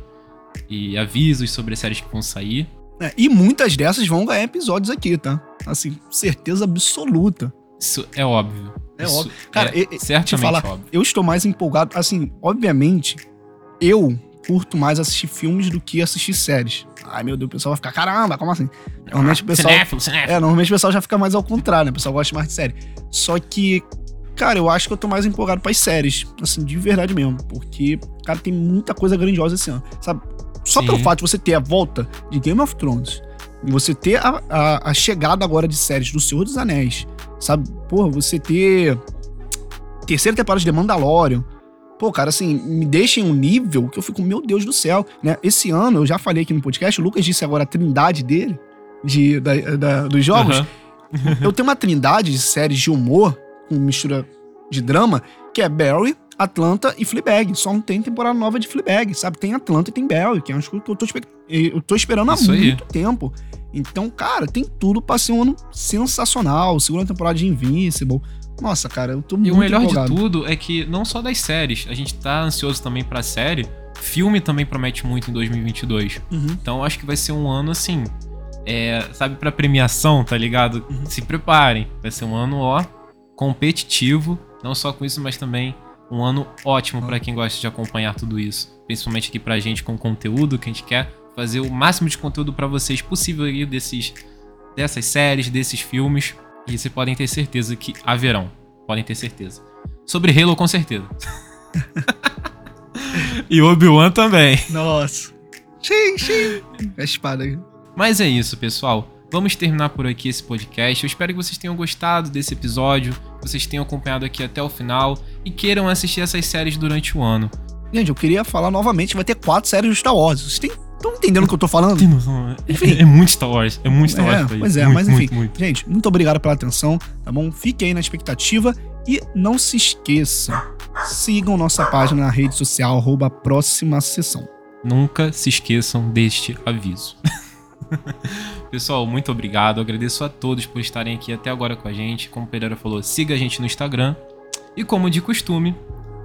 avisos sobre as séries que vão sair. E muitas dessas vão ganhar episódios aqui, tá? Assim, certeza absoluta. Isso é óbvio. Isso óbvio. Cara, certamente falar, óbvio. Eu estou mais empolgado. Assim, obviamente, eu curto mais assistir filmes do que assistir séries. Ai, meu Deus, o pessoal vai ficar, caramba, como assim? Normalmente o pessoal... Cinéfilo. Normalmente o pessoal já fica mais ao contrário, né? O pessoal gosta mais de série. Só que, cara, eu acho que eu tô mais empolgado pras séries. Assim, de verdade mesmo. Porque, cara, tem muita coisa grandiosa esse ano, sabe? Só pelo fato de você ter a volta de Game of Thrones, você ter a chegada agora de séries do Senhor dos Anéis, sabe? Porra, você ter terceira temporada de The Mandalorian. Pô, cara, assim, me deixa em um nível que eu fico, meu Deus do céu, né? Esse ano, eu já falei aqui no podcast, o Lucas disse agora a trindade dele, dos jogos. Uhum. Eu tenho uma trindade de séries de humor, com mistura de drama, que é Barry, Atlanta e Fleabag. Só não tem temporada nova de Fleabag, sabe? Tem Atlanta e tem Barry, que é uma coisa que eu tô esperando há muito tempo. Então, cara, tem tudo pra ser um ano sensacional. Segunda temporada de Invincible. Nossa, cara, eu tô muito empolgado. E o melhor de tudo é que, não só das séries, a gente tá ansioso também pra série. Filme também promete muito em 2022. Uhum. Então, acho que vai ser um ano, assim, sabe, pra premiação, tá ligado? Uhum. Se preparem. Vai ser um ano, competitivo. Não só com isso, mas também um ano ótimo pra quem gosta de acompanhar tudo isso. Principalmente aqui pra gente, com o conteúdo que a gente quer fazer o máximo de conteúdo pra vocês possível aí dessas séries, desses filmes. E vocês podem ter certeza que haverão. Podem ter certeza. Sobre Halo, com certeza. E Obi-Wan também. Nossa. Sim. A espada aí. Mas é isso, pessoal. Vamos terminar por aqui esse podcast. Eu espero que vocês tenham gostado desse episódio, que vocês tenham acompanhado aqui até o final e queiram assistir essas séries durante o ano. Gente, eu queria falar novamente, vai ter 4 séries do Star Wars. Vocês estão entendendo o que eu tô falando? Enfim. É muito Star Wars. É muito Star Wars pra isso. Pois é, muito, mas enfim. Muito. Gente, muito obrigado pela atenção, tá bom? Fiquem aí na expectativa e não se esqueçam, sigam nossa página na rede social, @ Próxima Sessão. Nunca se esqueçam deste aviso. Pessoal, muito obrigado. Agradeço a todos por estarem aqui até agora com a gente. Como o Pereira falou, siga a gente no Instagram. E como de costume,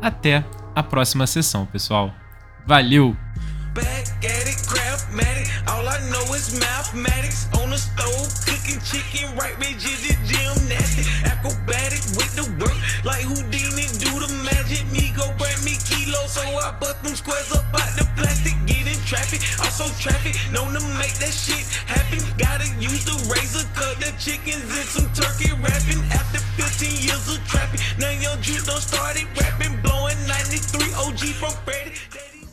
até a próxima sessão, pessoal. Valeu! Traffic, also traffic, known to make that shit happen. Gotta use the razor, cut the chickens and some turkey wrapping. After 15 years of trapping, now young Jews don't started rapping. Blowing 93 OG from Freddy.